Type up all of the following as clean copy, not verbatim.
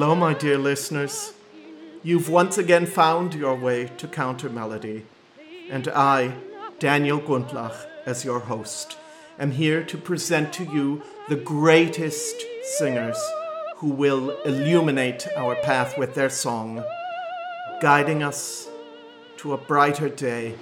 Hello, my dear listeners. You've once again found your way to Countermelody, and I, Daniel Gundlach, as your host, am here to present to you the greatest singers who will illuminate our path with their song, guiding us to a brighter day.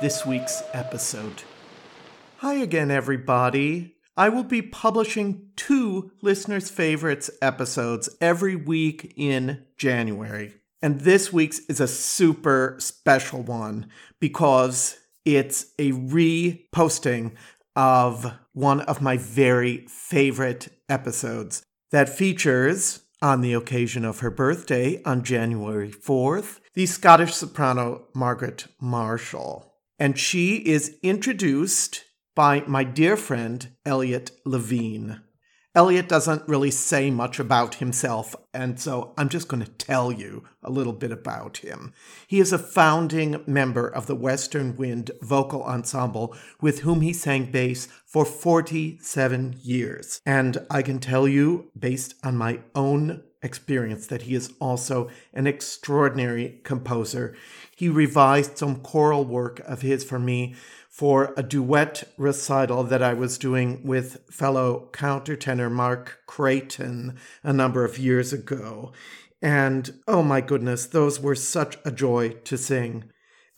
This week's episode. Hi again, everybody. I will be publishing 2 Listeners' Favorites episodes every week in January. And this week's is a super special one because it's a reposting of one of my very favorite episodes that features, on the occasion of her birthday on January 4th, the Scottish soprano Margaret Marshall. And she is introduced by my dear friend, Elliot Levine. Elliot doesn't really say much about himself, and so I'm just going to tell you a little bit about him. He is a founding member of the Western Wind Vocal Ensemble, with whom he sang bass for 47 years. And I can tell you, based on my own experience, that he is also an extraordinary composer. He revised some choral work of his for me for a duet recital that I was doing with fellow countertenor Mark Creighton a number of years ago. And oh my goodness, those were such a joy to sing.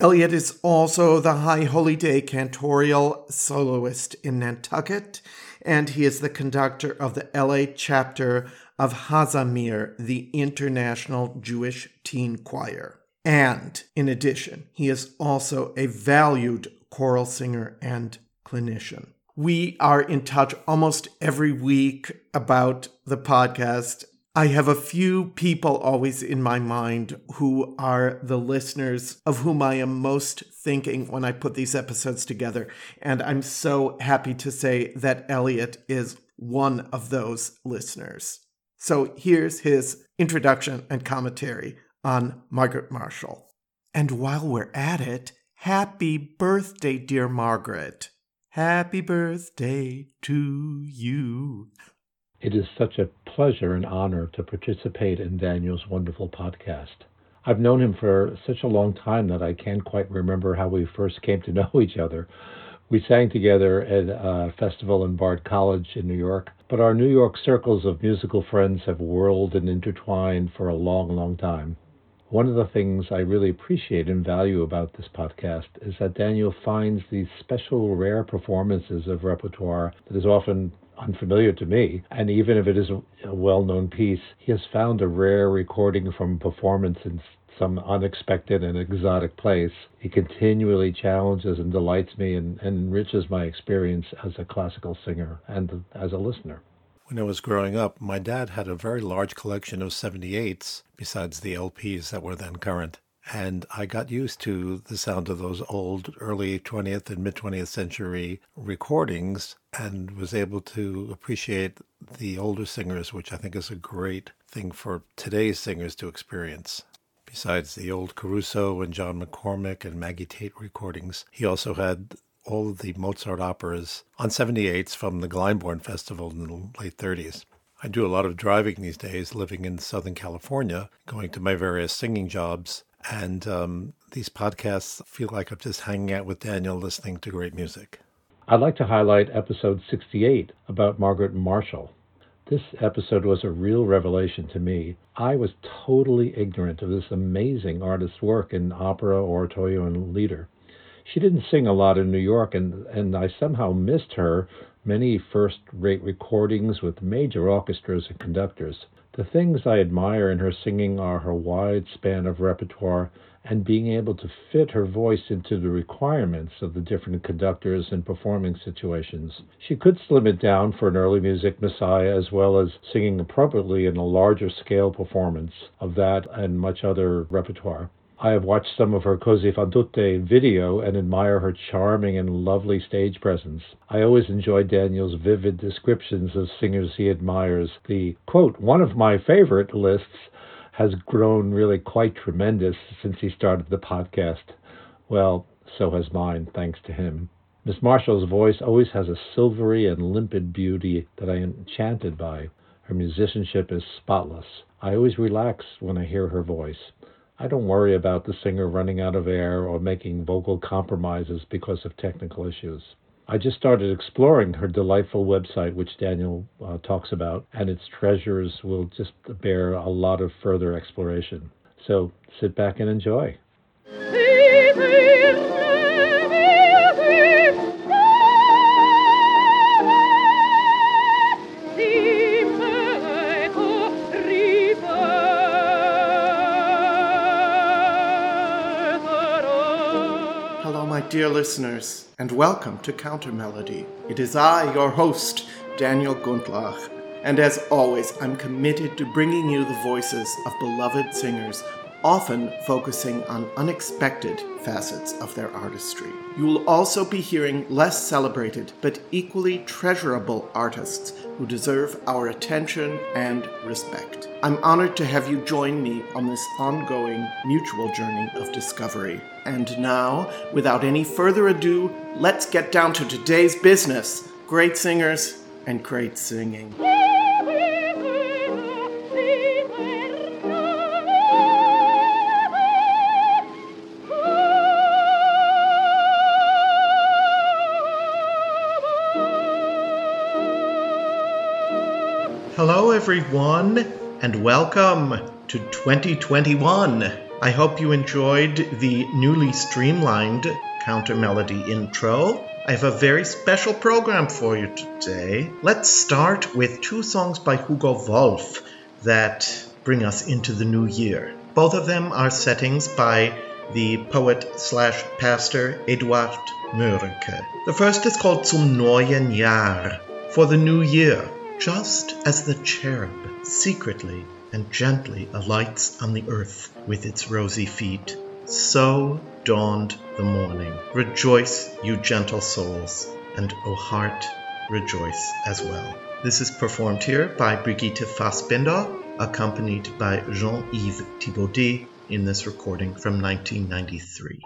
Elliot is also the High Holy Day cantorial soloist in Nantucket, and he is the conductor of the LA chapter of Hazamir, the International Jewish Teen Choir. And, in addition, he is also a valued choral singer and clinician. We are in touch almost every week about the podcast. I have a few people always in my mind who are the listeners of whom I am most thinking when I put these episodes together. And I'm so happy to say that Elliot is one of those listeners. So here's his introduction and commentary on Margaret Marshall. And while we're at it, happy birthday, dear Margaret. Happy birthday to you. It is such a pleasure and honor to participate in Daniel's wonderful podcast. I've known him for such a long time that I can't quite remember how we first came to know each other. We sang together at a festival in Bard College in New York, but our New York circles of musical friends have whirled and intertwined for a long, long time. One of the things I really appreciate and value about this podcast is that Daniel finds these special, rare performances of repertoire that is often unfamiliar to me, and even if it is a well-known piece, he has found a rare recording from performance in some unexpected and exotic place. He continually challenges and delights me and enriches my experience as a classical singer and as a listener. When I was growing up, my dad had a very large collection of 78s, besides the LPs that were then current. And I got used to the sound of those old early 20th and mid-20th century recordings and was able to appreciate the older singers, which I think is a great thing for today's singers to experience. Besides the old Caruso and John McCormick and Maggie Tate recordings, he also had all of the Mozart operas on 78s from the Glyndebourne Festival in the late 30s. I do a lot of driving these days, living in Southern California, going to my various singing jobs, and these podcasts feel like I'm just hanging out with Daniel listening to great music. I'd like to highlight episode 68 about Margaret Marshall. This episode was a real revelation to me. I was totally ignorant of this amazing artist's work in opera, oratorio, and lieder. She didn't sing a lot in New York, and I somehow missed her many first-rate recordings with major orchestras and conductors. The things I admire in her singing are her wide span of repertoire and being able to fit her voice into the requirements of the different conductors and performing situations. She could slim it down for an early music messiah as well as singing appropriately in a larger scale performance of that and much other repertoire. I have watched some of her Cose fan tutte in video and admire her charming and lovely stage presence. I always enjoy Daniel's vivid descriptions of singers he admires. The, quote, one of my favorite lists has grown really quite tremendous since he started the podcast. Well, so has mine, thanks to him. Miss Marshall's voice always has a silvery and limpid beauty that I am enchanted by. Her musicianship is spotless. I always relax when I hear her voice. I don't worry about the singer running out of air or making vocal compromises because of technical issues. I just started exploring her delightful website, which Daniel talks about, and its treasures will just bear a lot of further exploration. So sit back and enjoy. Dear listeners, and welcome to Countermelody. It is I, your host, Daniel Gundlach, and as always, I'm committed to bringing you the voices of beloved singers, often focusing on unexpected facets of their artistry. You will also be hearing less celebrated but equally treasurable artists who deserve our attention and respect. I'm honored to have you join me on this ongoing mutual journey of discovery. And now, without any further ado, let's get down to today's business. Great singers and great singing. Hello, everyone. And welcome to 2021. I hope you enjoyed the newly streamlined Countermelody intro. I have a very special program for you today. Let's start with two songs by Hugo Wolf that bring us into the new year. Both of them are settings by the poet/pastor Eduard Mörike. The first is called Zum neuen Jahr, for the new year. Just as the cherub secretly and gently alights on the earth with its rosy feet, so dawned the morning. Rejoice, you gentle souls, and, O heart, rejoice as well. This is performed here by Brigitte Fassbender, accompanied by Jean-Yves Thibaudet in this recording from 1993.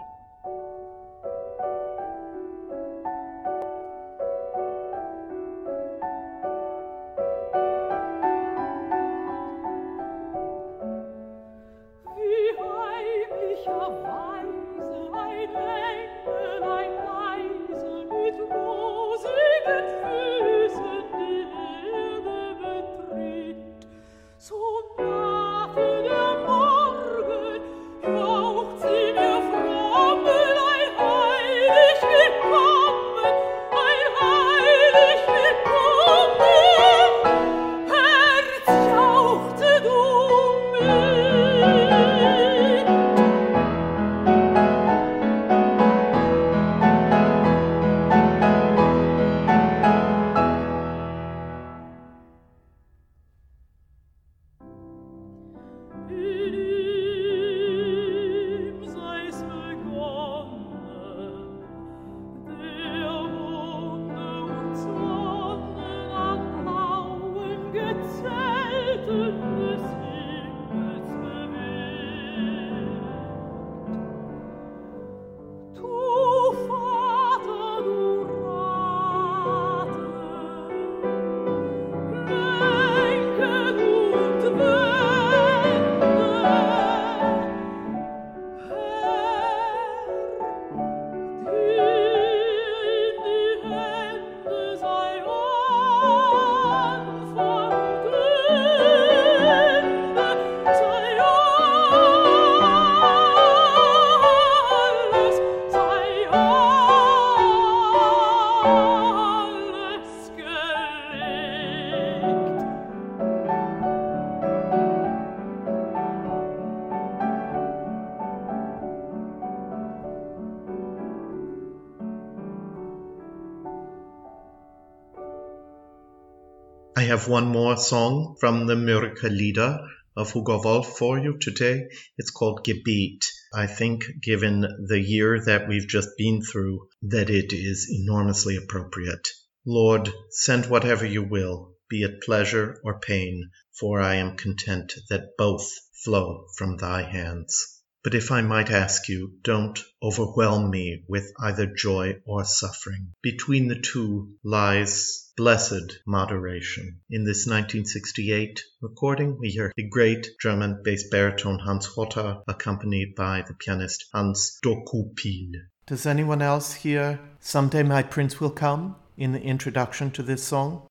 I have one more song from the Mörike Lieder of Hugo Wolf for you today. It's called Gebet. I think, given the year that we've just been through, that it is enormously appropriate. Lord, send whatever you will, be it pleasure or pain, for I am content that both flow from thy hands. But if I might ask you, don't overwhelm me with either joy or suffering. Between the two lies blessed moderation. In this 1968 recording, we hear the great German bass baritone Hans Hotter, accompanied by the pianist Hans Dokupil. Does anyone else hear Someday My Prince Will Come in the introduction to this song?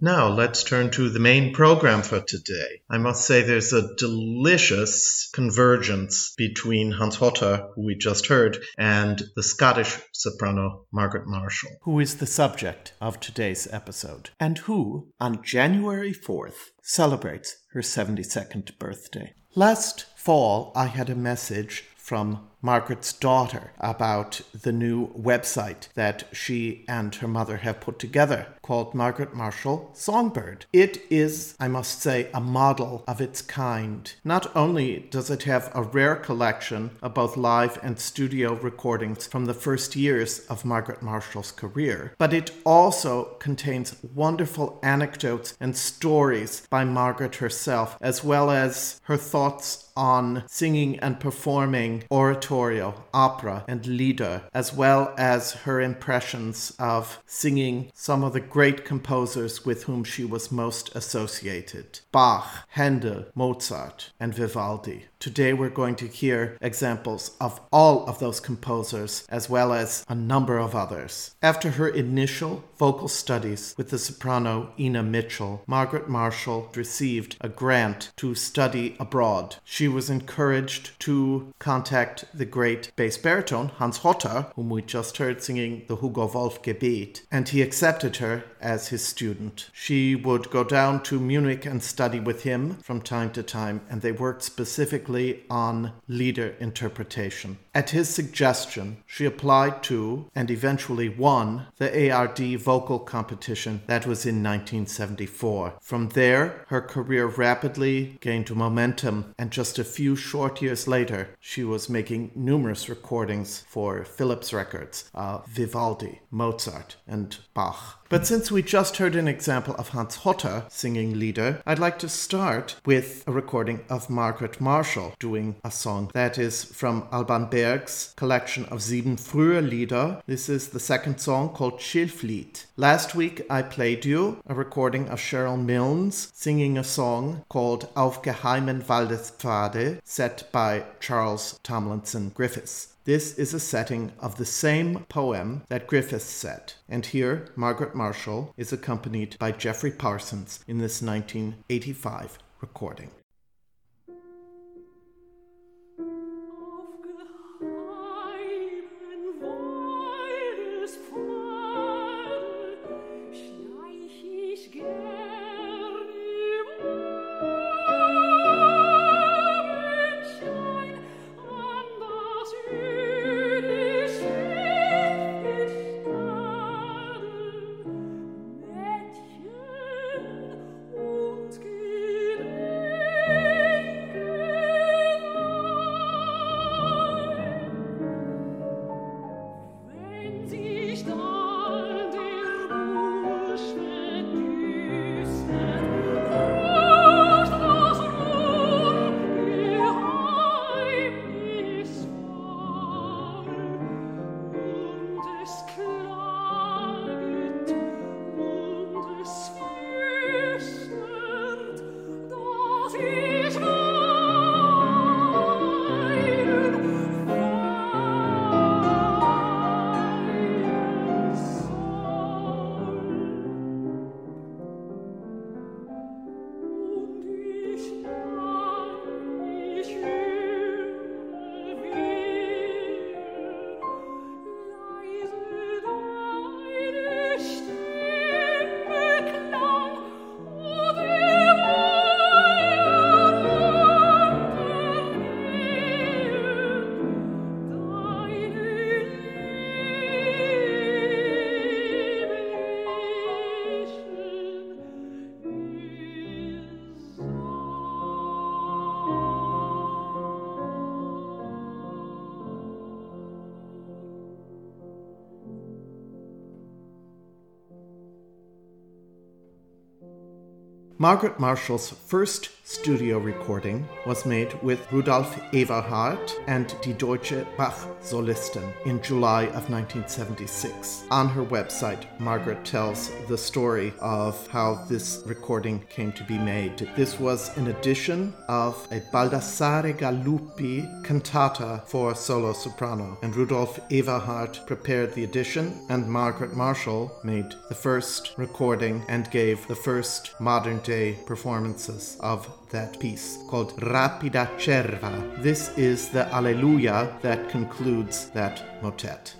Now let's turn to the main program for today. I must say there's a delicious convergence between Hans Hotter, who we just heard, and the Scottish soprano Margaret Marshall, who is the subject of today's episode, and who, on January 4th, celebrates her 72nd birthday. Last fall, I had a message from Margaret's daughter about the new website that she and her mother have put together called Margaret Marshall Songbird. It is, I must say, a model of its kind. Not only does it have a rare collection of both live and studio recordings from the first years of Margaret Marshall's career, but it also contains wonderful anecdotes and stories by Margaret herself, as well as her thoughts on singing and performing oratorio, opera, and lieder, as well as her impressions of singing some of the great composers with whom she was most associated: Bach, Handel, Mozart, and Vivaldi. Today we're going to hear examples of all of those composers, as well as a number of others. After her initial vocal studies with the soprano Ina Mitchell, Margaret Marshall received a grant to study abroad. She was encouraged to contact the great bass baritone Hans Hotter, whom we just heard singing the Hugo Wolf Gebet, and he accepted her as his student. She would go down to Munich and study with him from time to time, and they worked specifically on lieder interpretation. At his suggestion, she applied to and eventually won the ARD vocal competition that was in 1974. From there, her career rapidly gained momentum, and just a few short years later, she was making numerous recordings for Philips records of Vivaldi, Mozart, and Bach. But since we just heard an example of Hans Hotter singing Lieder, I'd like to start with a recording of Margaret Marshall doing a song that is from Alban Berg's collection of 7 frühe Lieder. This is the second song, called Schilflied. Last week I played you a recording of Cheryl Milnes singing a song called Auf geheimen Waldespfade, set by Charles Tomlinson Griffiths. This is a setting of the same poem that Griffiths set, and here Margaret Marshall is accompanied by Jeffrey Parsons in this 1985 recording. Margaret Marshall's first studio recording was made with Rudolf Ewerhart and Die Deutsche Bach-Solisten in July of 1976. On her website, Margaret tells the story of how this recording came to be made. This was an edition of a Baldassare Galuppi cantata for solo soprano, and Rudolf Ewerhart prepared the edition, and Margaret Marshall made the first recording and gave the first modern day performances of that piece, called Rapida Cerva. This is the Alleluia that concludes that motet.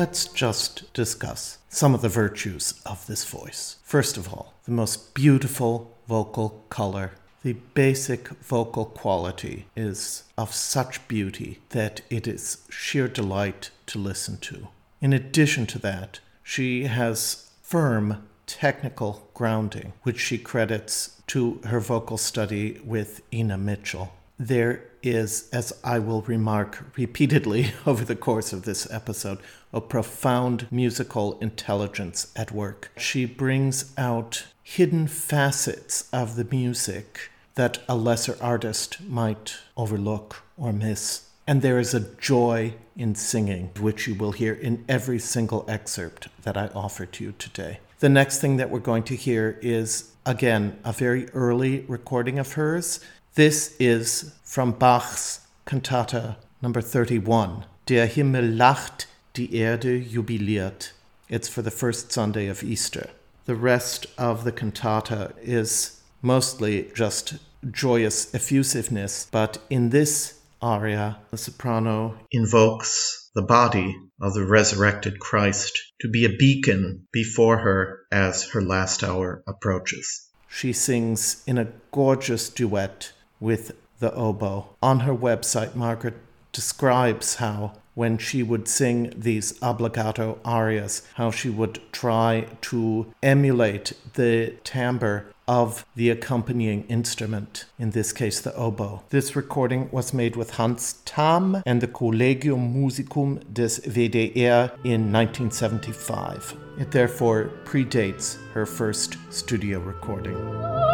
let's just discuss some of the virtues of this voice. First of all, the most beautiful vocal color. The basic vocal quality is of such beauty that it is sheer delight to listen to. In addition to that, she has firm technical grounding, which she credits to her vocal study with Ina Mitchell. There is, as I will remark repeatedly over the course of this episode, a profound musical intelligence at work. She brings out hidden facets of the music that a lesser artist might overlook or miss. And there is a joy in singing, which you will hear in every single excerpt that I offer to you today. The next thing that we're going to hear is, again, a very early recording of hers. This is from Bach's cantata number 31, Der Himmel lacht, die Erde jubiliert. It's for the first Sunday of Easter. The rest of the cantata is mostly just joyous effusiveness, but in this aria, the soprano invokes the body of the resurrected Christ to be a beacon before her as her last hour approaches. She sings in a gorgeous duet with the oboe. On her website, Margaret describes how, when she would sing these obbligato arias, how she would try to emulate the timbre of the accompanying instrument, in this case the oboe. This recording was made with Hans Tam and the Collegium Musicum des WDR in 1975. It therefore predates her first studio recording.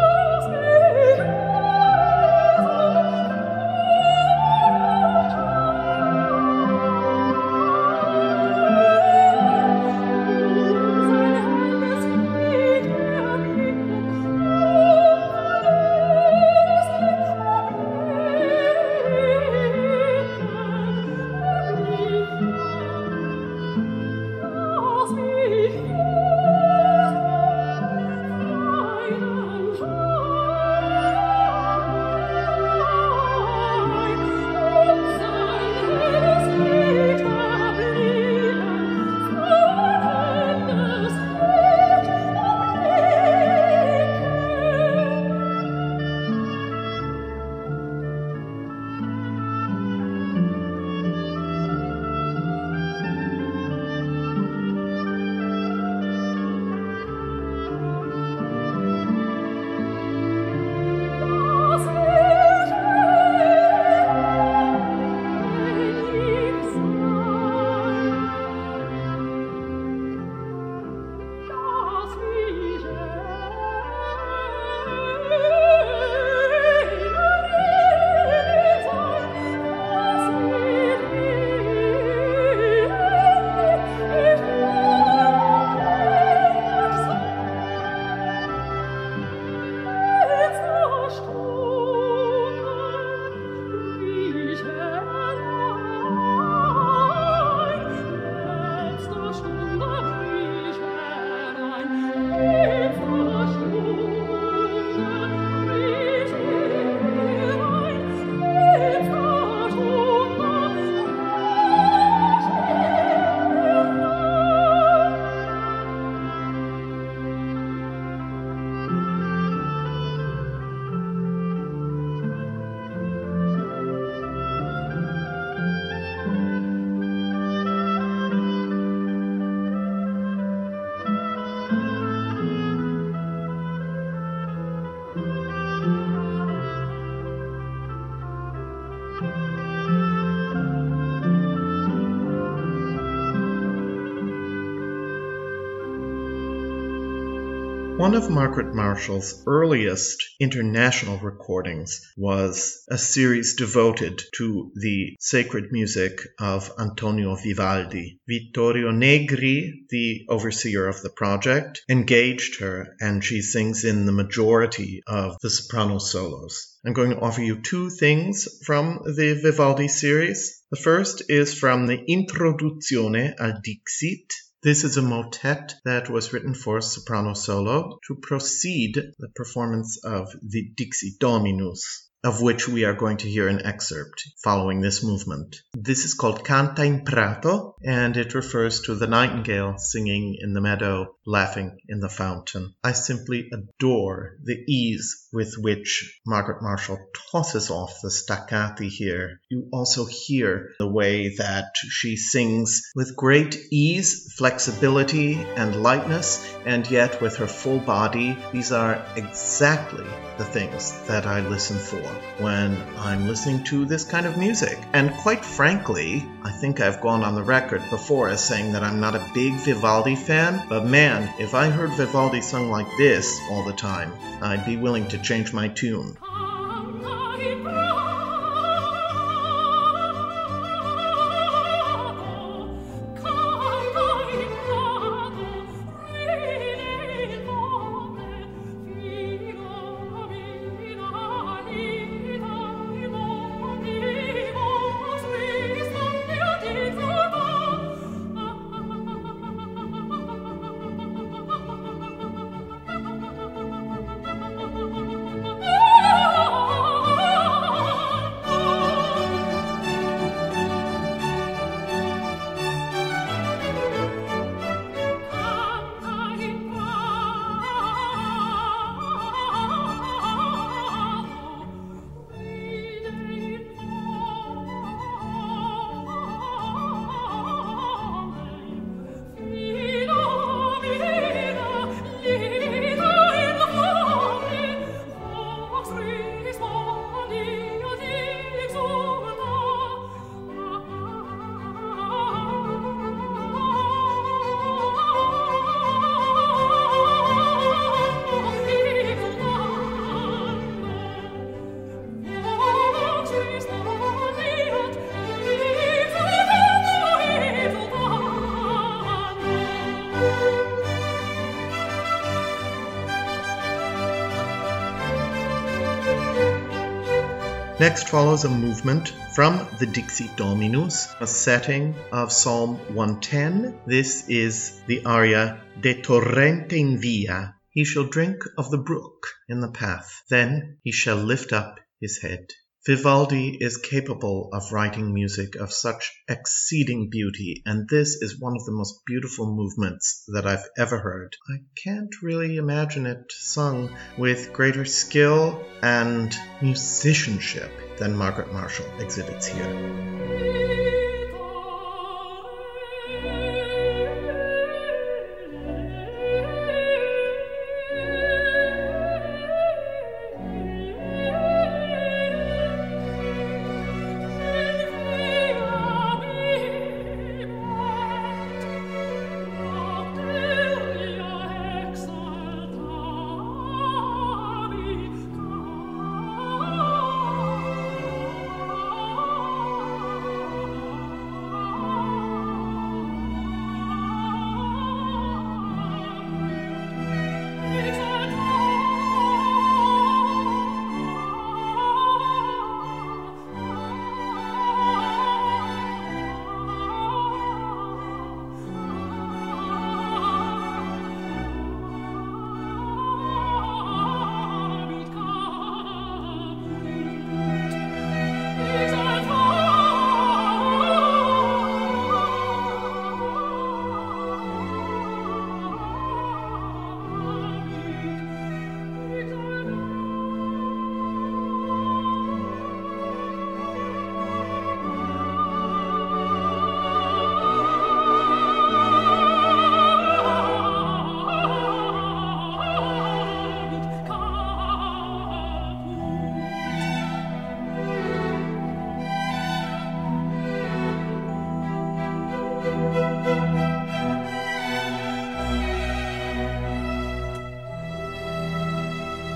One of Margaret Marshall's earliest international recordings was a series devoted to the sacred music of Antonio Vivaldi. Vittorio Negri, the overseer of the project, engaged her, and she sings in the majority of the soprano solos. I'm going to offer you two things from the Vivaldi series. The first is from the Introduzione al Dixit. This is a motet that was written for soprano solo to precede the performance of the Dixit Dominus, of which we are going to hear an excerpt following this movement. This is called Canta in Prato, and it refers to the nightingale singing in the meadow, laughing in the fountain. I simply adore the ease with which Margaret Marshall tosses off the staccati here. You also hear the way that she sings with great ease, flexibility, and lightness, and yet with her full body. These are exactly the things that I listen for when I'm listening to this kind of music. And quite frankly, I think I've gone on the record before as saying that I'm not a big Vivaldi fan, but man, if I heard Vivaldi sung like this all the time, I'd be willing to change my tune. Next follows a movement from the Dixit Dominus, a setting of Psalm 110. This is the aria De Torrente in Via. He shall drink of the brook in the path, then he shall lift up his head. Vivaldi is capable of writing music of such exceeding beauty, and this is one of the most beautiful movements that I've ever heard. I can't really imagine it sung with greater skill and musicianship than Margaret Marshall exhibits here.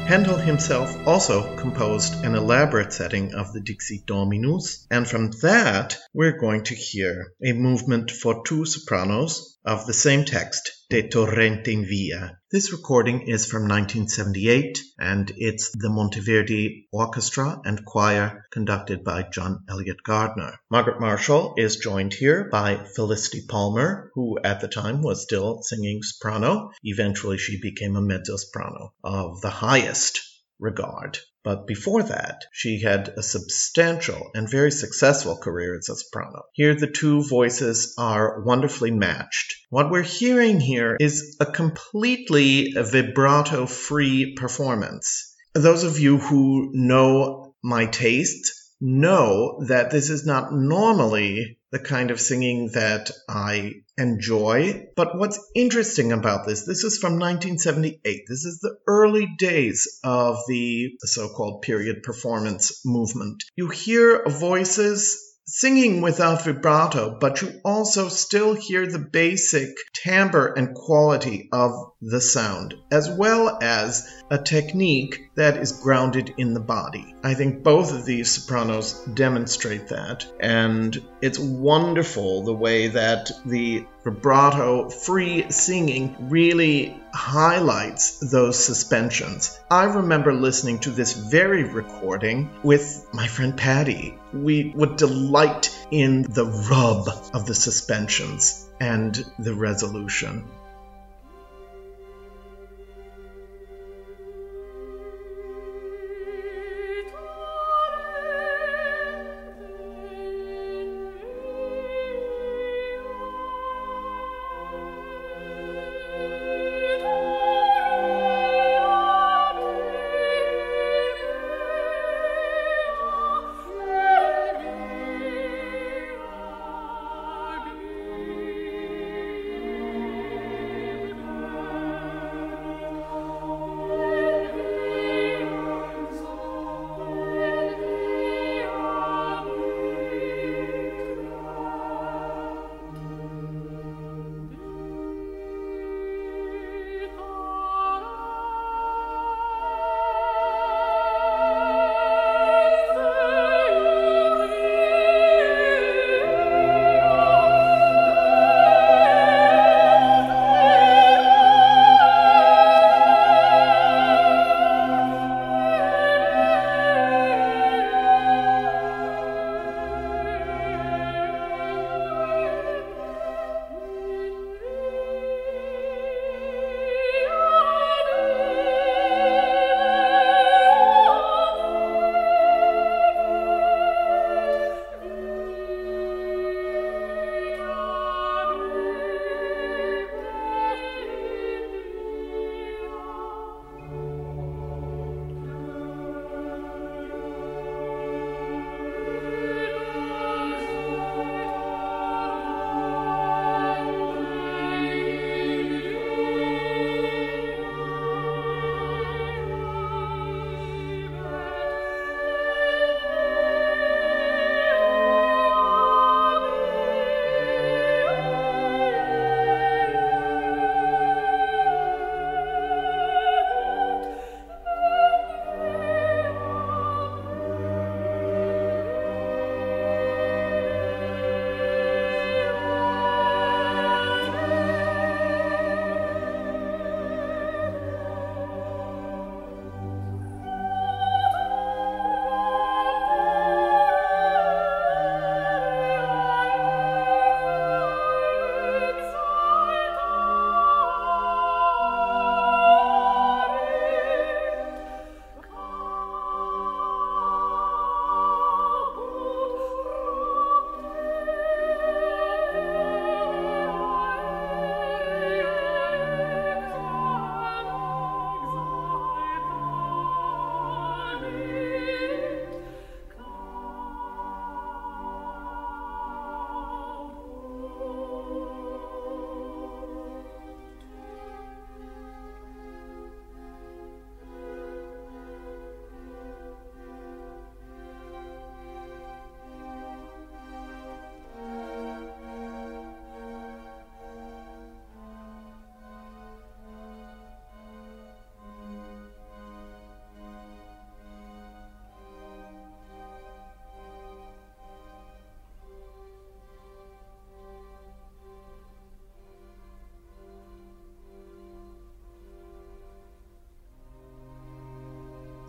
Handel himself also composed an elaborate setting of the Dixit Dominus, and from that we're going to hear a movement for two sopranos of the same text, De Torrente in Via. This recording is from 1978, and it's the Monteverdi Orchestra and Choir conducted by John Eliot Gardiner. Margaret Marshall is joined here by Felicity Palmer, who at the time was still singing soprano. Eventually she became a mezzo-soprano of the highest regard. But before that, she had a substantial and very successful career as a soprano. Here the two voices are wonderfully matched. What we're hearing here is a completely vibrato-free performance. Those of you who know my taste know that this is not normally the kind of singing that I enjoy. But what's interesting about this is from 1978. This is the early days of the so-called period performance movement. You hear voices singing without vibrato, but you also still hear the basic timbre and quality of the sound, as well as a technique that is grounded in the body. I think both of these sopranos demonstrate that, and it's wonderful the way that the vibrato-free singing really highlights those suspensions. I remember listening to this very recording with my friend Patty. We would delight in the rub of the suspensions and the resolution.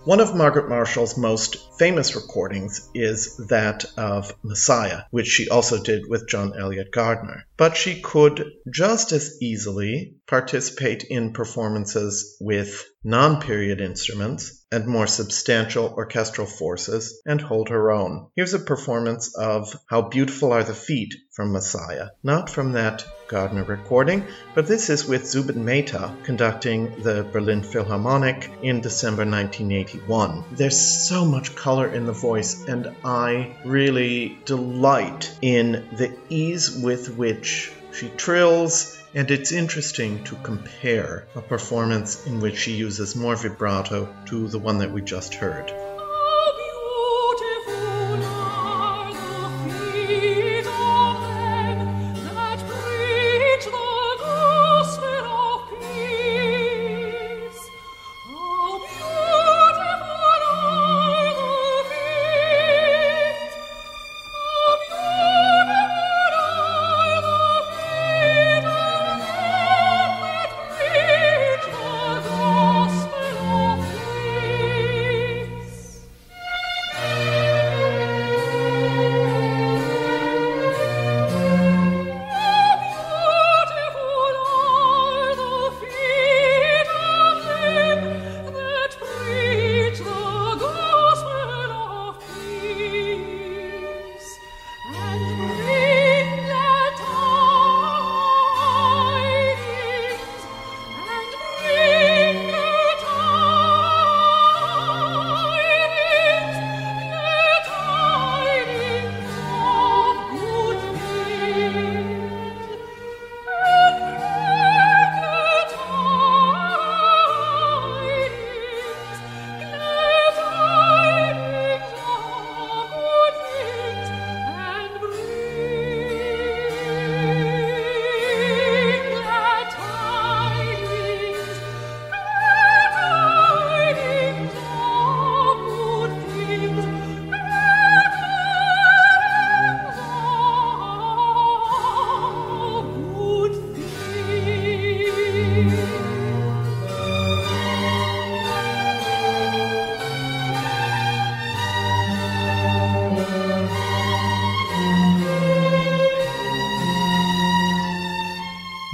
One of Margaret Marshall's most famous recordings is that of Messiah, which she also did with John Eliot Gardiner. But she could just as easily participate in performances with non-period instruments and more substantial orchestral forces, and hold her own. Here's a performance of How Beautiful Are the Feet from Messiah, not from that Gardiner recording, but this is with Zubin Mehta conducting the Berlin Philharmonic in December 1981. There's so much color in the voice, and I really delight in the ease with which she trills, and it's interesting to compare a performance in which she uses more vibrato to the one that we just heard.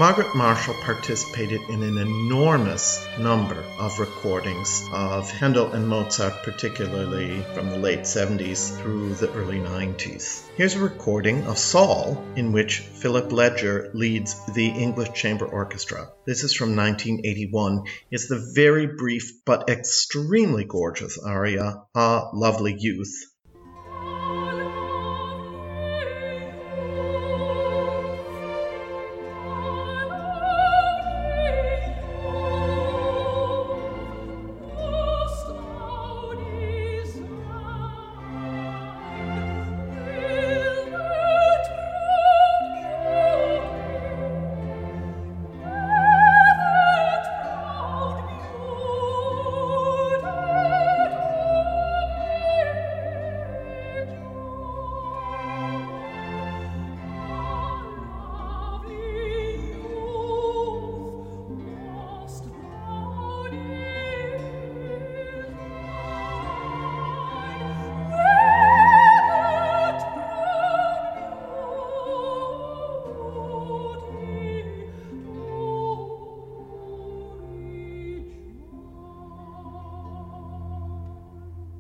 Margaret Marshall participated in an enormous number of recordings of Handel and Mozart, particularly from the late 70s through the early 90s. Here's a recording of Saul, in which Philip Ledger leads the English Chamber Orchestra. This is from 1981. It's the very brief but extremely gorgeous aria, Ah, Lovely Youth.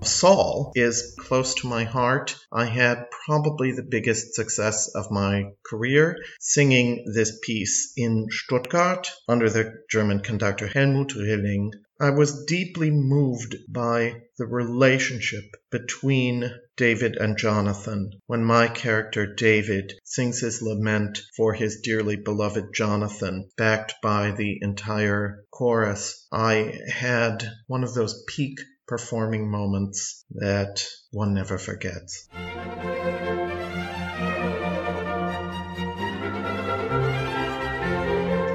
Saul is close to my heart. I had probably the biggest success of my career singing this piece in Stuttgart under the German conductor Helmut Rilling. I was deeply moved by the relationship between David and Jonathan when my character David sings his lament for his dearly beloved Jonathan, backed by the entire chorus. I had one of those peak performing moments that one never forgets.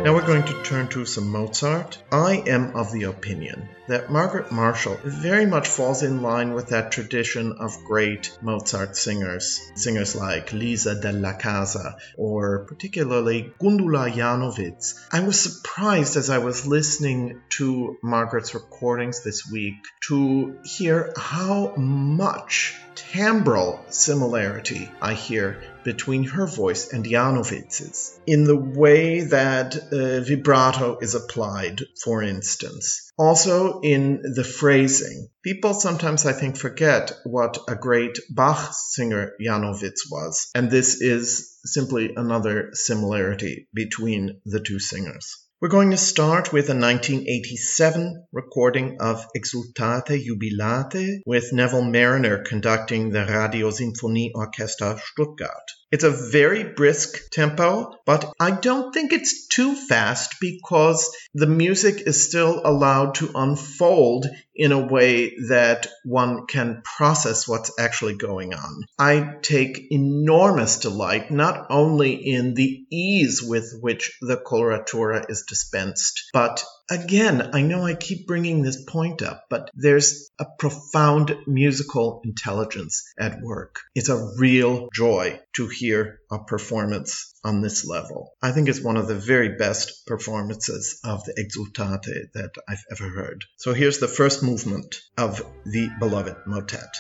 Now we're going to turn to some Mozart. I am of the opinion that Margaret Marshall very much falls in line with that tradition of great Mozart singers. Singers like Lisa della Casa or particularly Gundula Janowitz. I was surprised as I was listening to Margaret's recordings this week to hear how much timbral similarity I hear between her voice and Janowitz's, in the way that vibrato is applied, for instance. Also in the phrasing. People sometimes, I think, forget what a great Bach singer Janowitz was, and this is simply another similarity between the two singers. We're going to start with a 1987 recording of Exultate Jubilate with Neville Marriner conducting the Radio Symphony Orchestra Stuttgart. It's a very brisk tempo, but I don't think it's too fast because the music is still allowed to unfold in a way that one can process what's actually going on. I take enormous delight not only in the ease with which the coloratura is dispensed, but again, I know I keep bringing this point up, but there's a profound musical intelligence at work. It's a real joy to hear a performance on this level. I think it's one of the very best performances of the Exultate that I've ever heard. So here's the first movement of the beloved motet.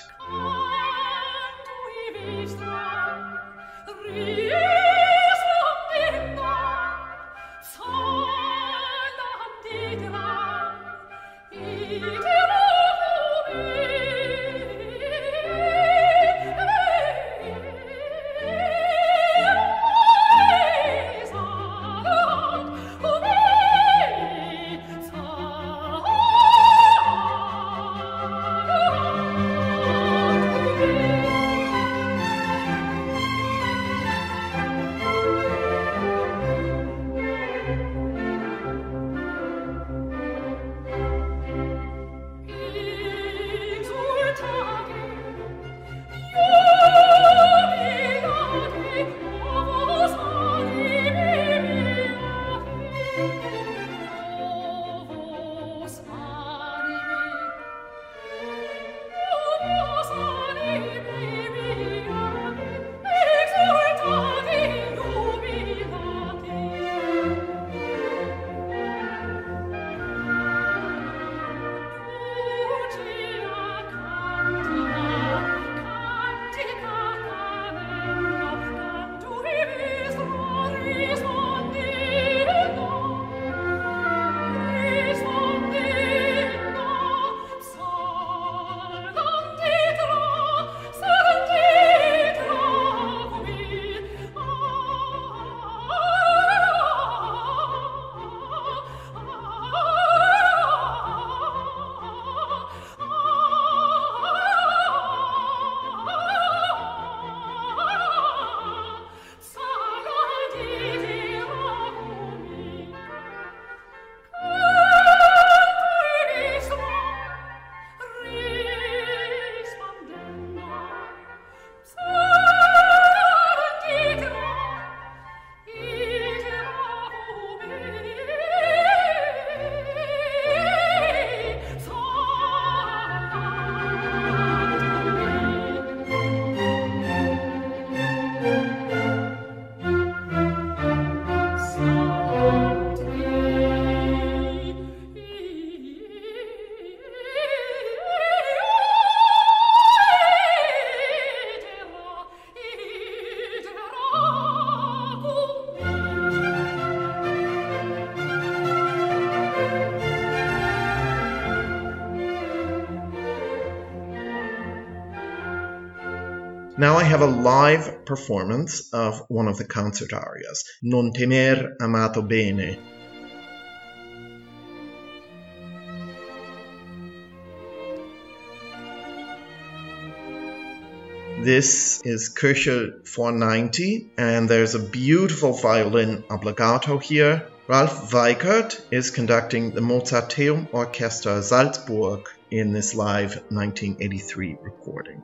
Now I have a live performance of one of the concert arias, Non temer amato bene. This is Kirche 490, and there's a beautiful violin obbligato here. Ralph Weichert is conducting the Mozarteum Orchestra Salzburg in this live 1983 recording.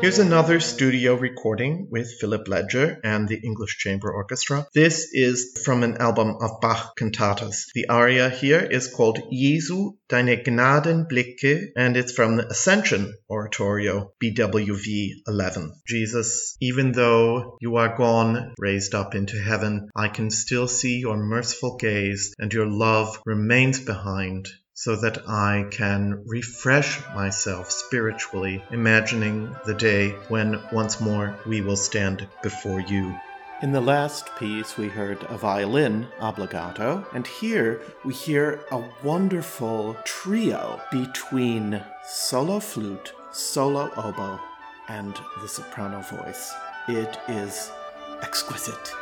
Here's another studio recording with Philip Ledger and the English Chamber Orchestra. This is from an album of Bach cantatas. The aria here is called Jesu, Deine Gnadenblicke, and it's from the Ascension Oratorio, BWV 11. Jesus, even though you are gone, raised up into heaven, I can still see your merciful gaze, and your love remains behind, so that I can refresh myself spiritually, imagining the day when once more we will stand before you. In the last piece, we heard a violin obbligato, and here we hear a wonderful trio between solo flute, solo oboe, and the soprano voice. It is exquisite.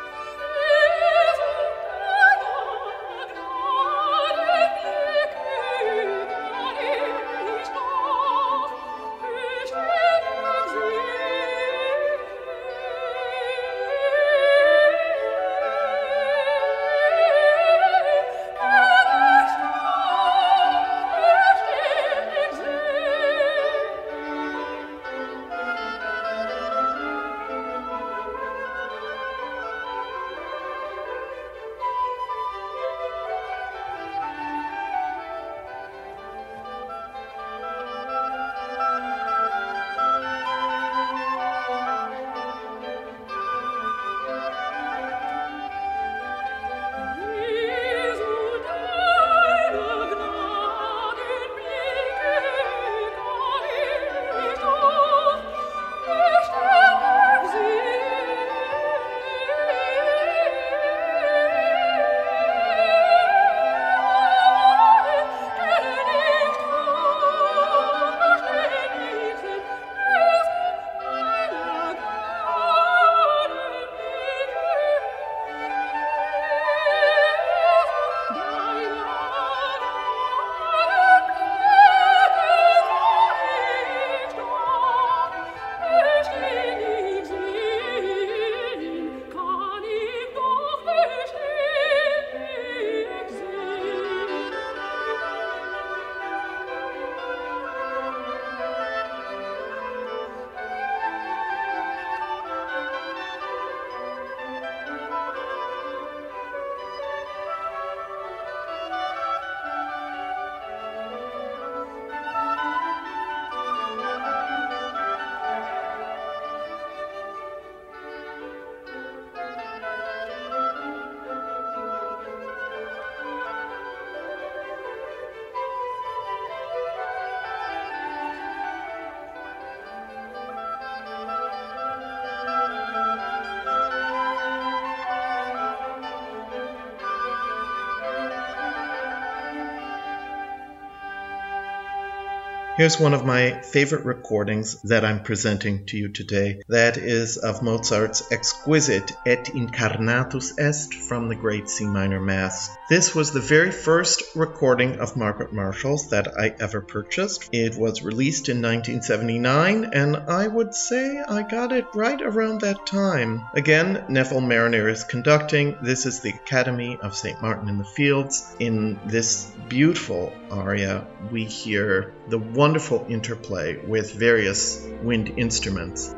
Here's one of my favorite recordings that I'm presenting to you today. That is of Mozart's exquisite Et Incarnatus Est from the Great C Minor Mass. This was the very first recording of Margaret Marshall's that I ever purchased. It was released in 1979, and I would say I got it right around that time. Again, Neville Marriner is conducting. This is the Academy of St. Martin in the Fields. In this beautiful aria, we hear the wonderful interplay with various wind instruments.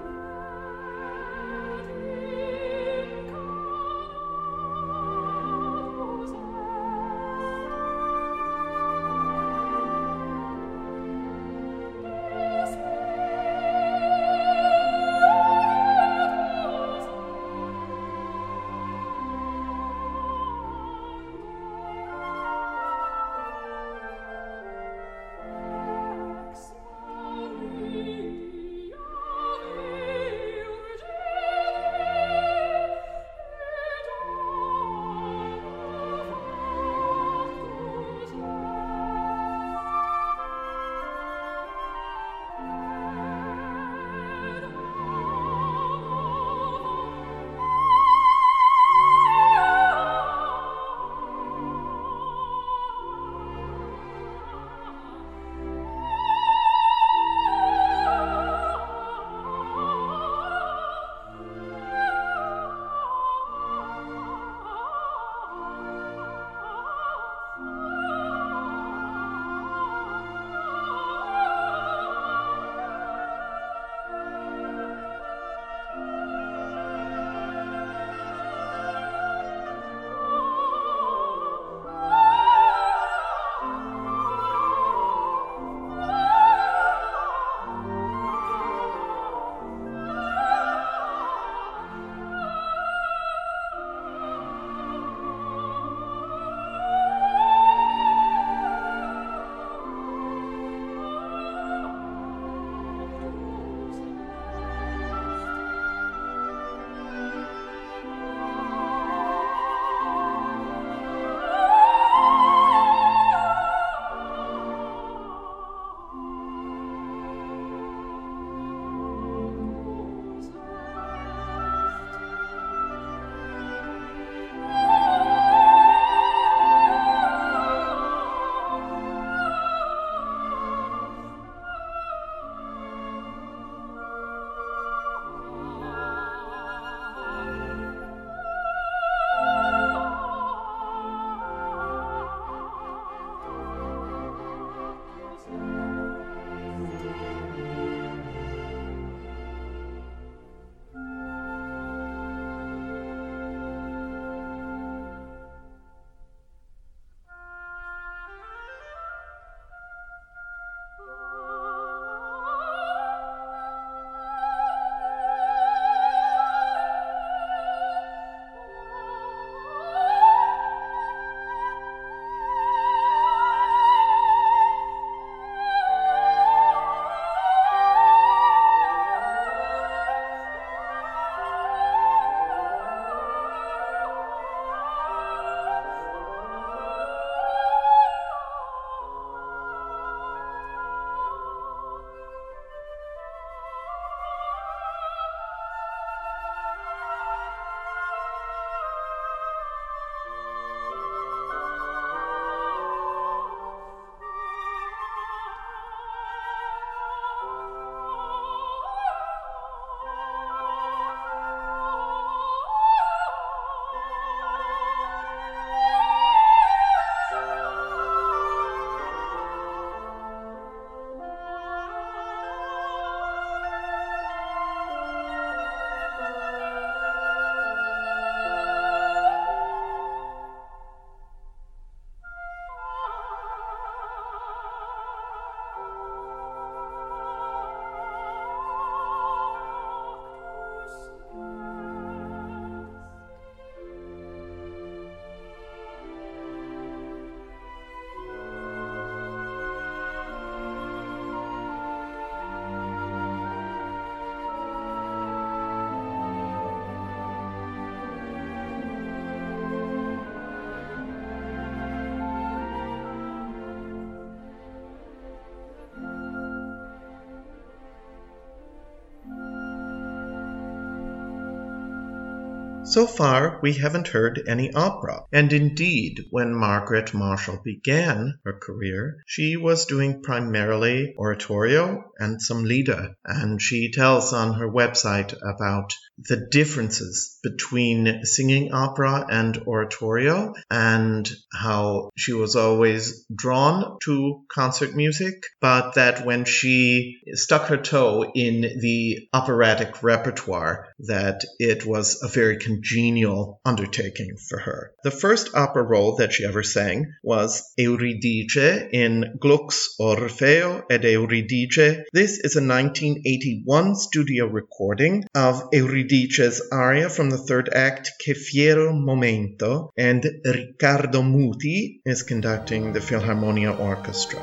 So far, we haven't heard any opera, and indeed, when Margaret Marshall began her career, she was doing primarily oratorio and some lieder, and she tells on her website about the differences between singing opera and oratorio, and how she was always drawn to concert music, but that when she stuck her toe in the operatic repertoire, that it was a very congenial undertaking for her. The first opera role that she ever sang was Euridice in Gluck's Orfeo ed Euridice. This is a 1981 studio recording of Euridice's aria from the third act, Che Fiero Momento, and Riccardo Muti is conducting the Philharmonia Orchestra.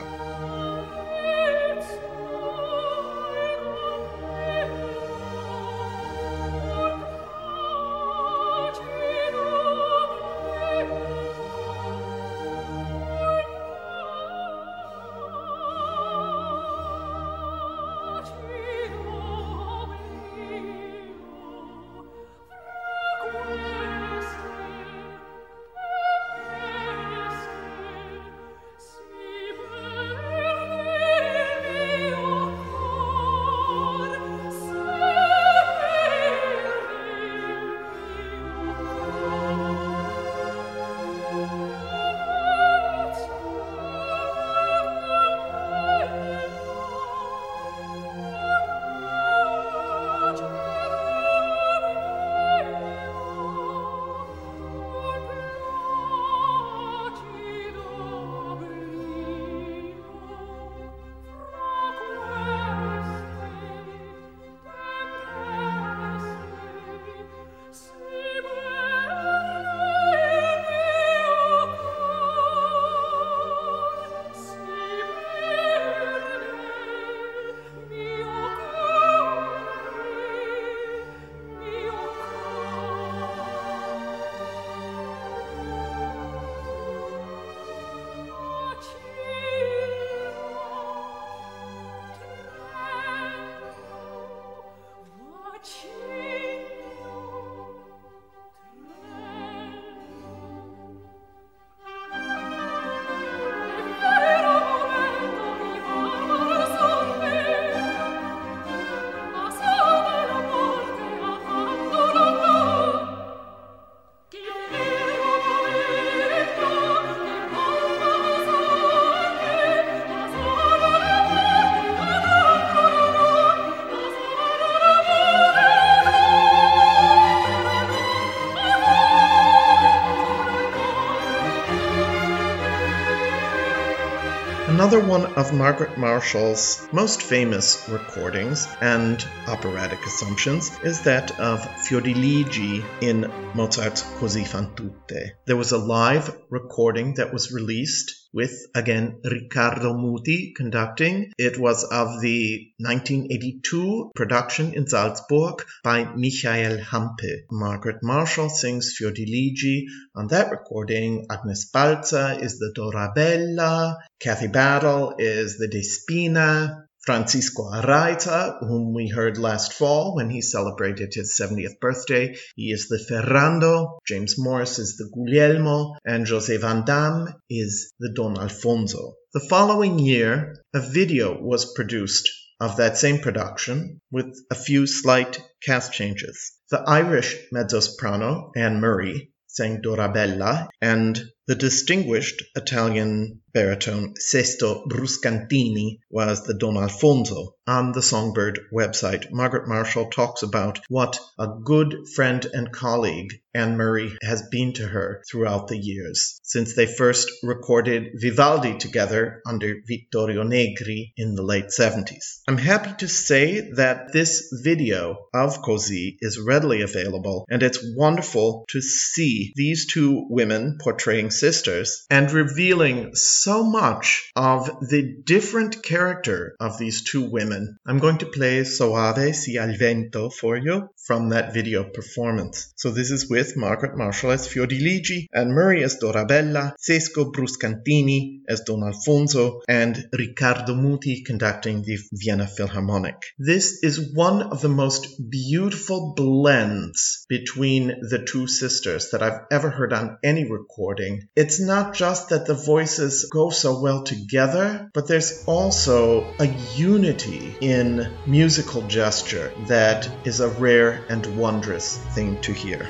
Another one of Margaret Marshall's most famous recordings and operatic assumptions is that of Fiordiligi in Mozart's Così fan tutte. There was a live recording that was released with, again, Riccardo Muti conducting. It was of the 1982 production in Salzburg by Michael Hampe. Margaret Marshall sings Fiordiligi. On that recording, Agnes Balza is the Dorabella, Kathy Battle is the Despina, Francisco Araiza, whom we heard last fall when he celebrated his 70th birthday, he is the Ferrando, James Morris is the Guglielmo, and José Van Damme is the Don Alfonso. The following year, a video was produced of that same production with a few slight cast changes. The Irish mezzo-soprano, Anne Murray, sang Dorabella, and the distinguished Italian baritone Sesto Bruscantini was the Don Alfonso. On the Songbird website, Margaret Marshall talks about what a good friend and colleague Anne Murray has been to her throughout the years, since they first recorded Vivaldi together under Vittorio Negri in the late 70s. I'm happy to say that this video of Così is readily available, and it's wonderful to see these two women portraying sisters and revealing so much of the different character of these two women. I'm going to play Soave si al vento for you from that video performance. So this is with Margaret Marshall as Fiordiligi, Anne Murray as Dorabella, Sesto Bruscantini as Don Alfonso, and Riccardo Muti conducting the Vienna Philharmonic. This is one of the most beautiful blends between the two sisters that I've ever heard on any recording. It's not just that the voices go so well together, but there's also a unity in musical gesture that is a rare and wondrous thing to hear.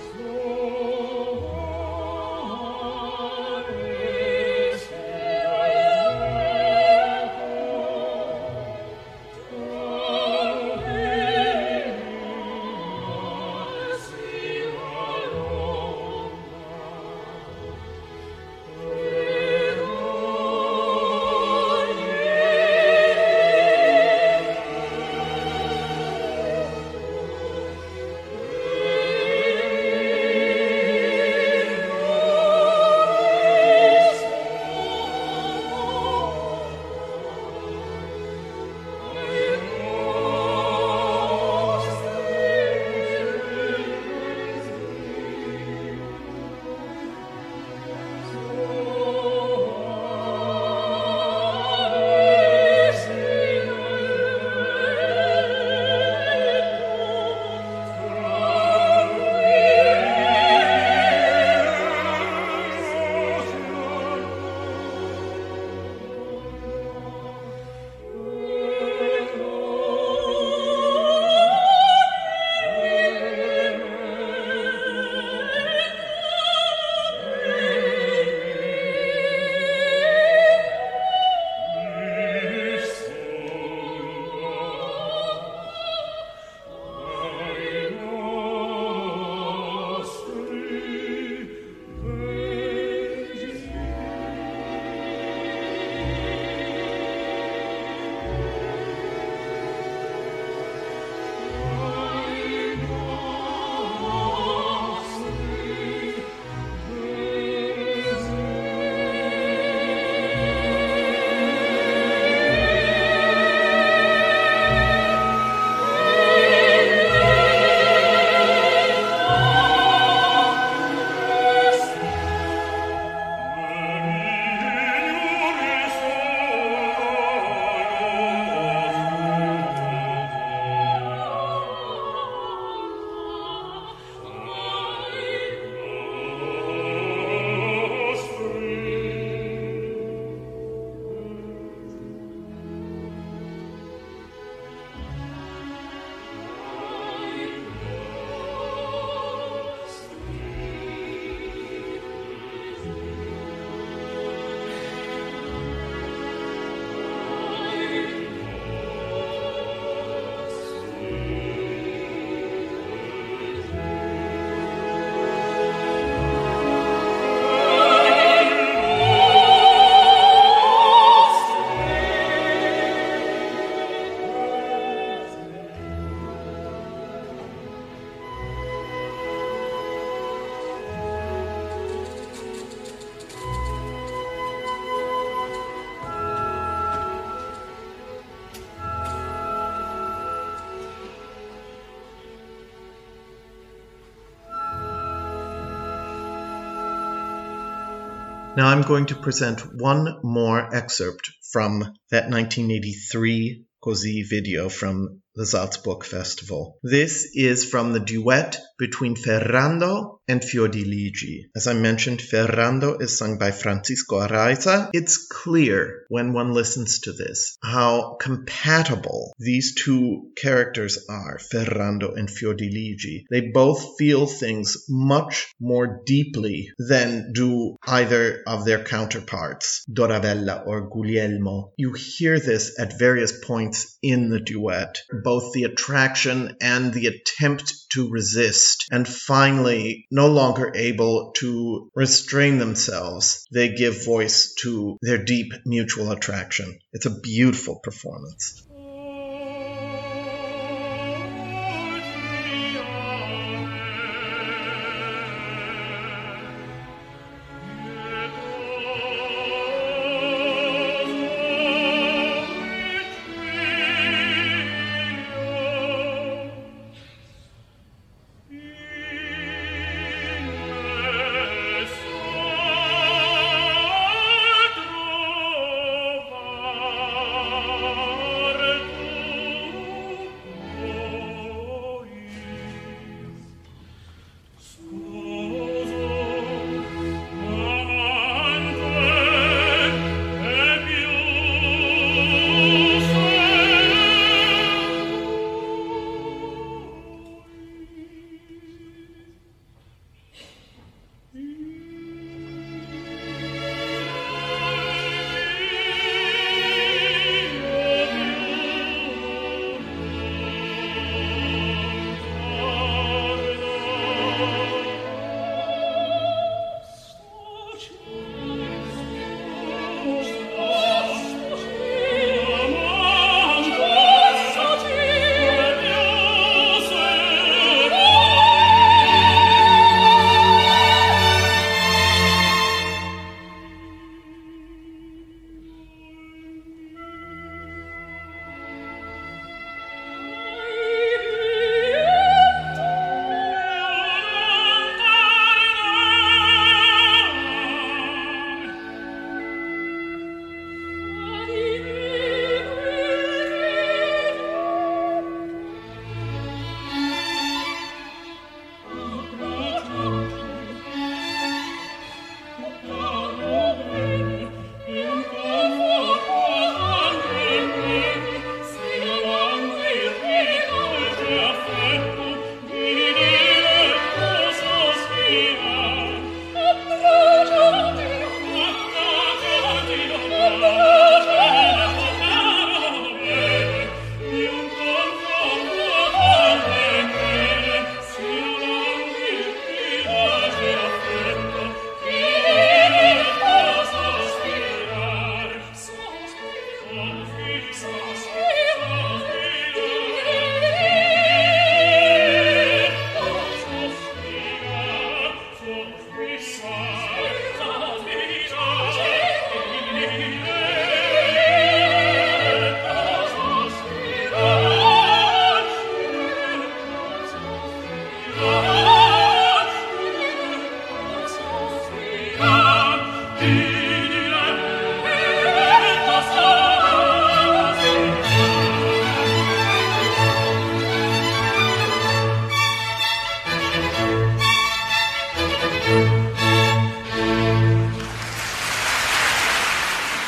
Now I'm going to present one more excerpt from that 1983 Così video from the Salzburg Festival. This is from the duet between Ferrando and Fiordiligi. As I mentioned, Ferrando is sung by Francisco Araiza. It's clear when one listens to this how compatible these two characters are, Ferrando and Fiordiligi. They both feel things much more deeply than do either of their counterparts, Dorabella or Guglielmo. You hear this at various points in the duet, both the attraction and the attempt to resist, and finally, no longer able to restrain themselves, they give voice to their deep mutual attraction. It's a beautiful performance.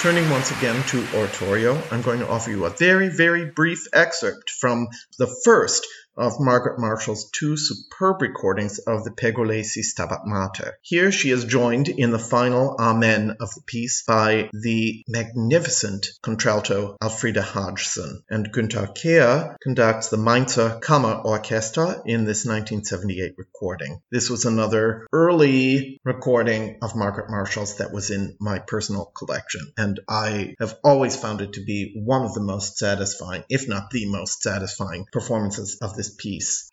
Turning once again to oratorio, I'm going to offer you a very, very brief excerpt from the first of Margaret Marshall's two superb recordings of the Pergolesi Stabat Mater. Here she is joined in the final Amen of the piece by the magnificent contralto Elfriede Hodgson. And Günther Kehr conducts the Mainzer Kammer Orchestra in this 1978 recording. This was another early recording of Margaret Marshall's that was in my personal collection. And I have always found it to be one of the most satisfying, if not the most satisfying, performances of this piece.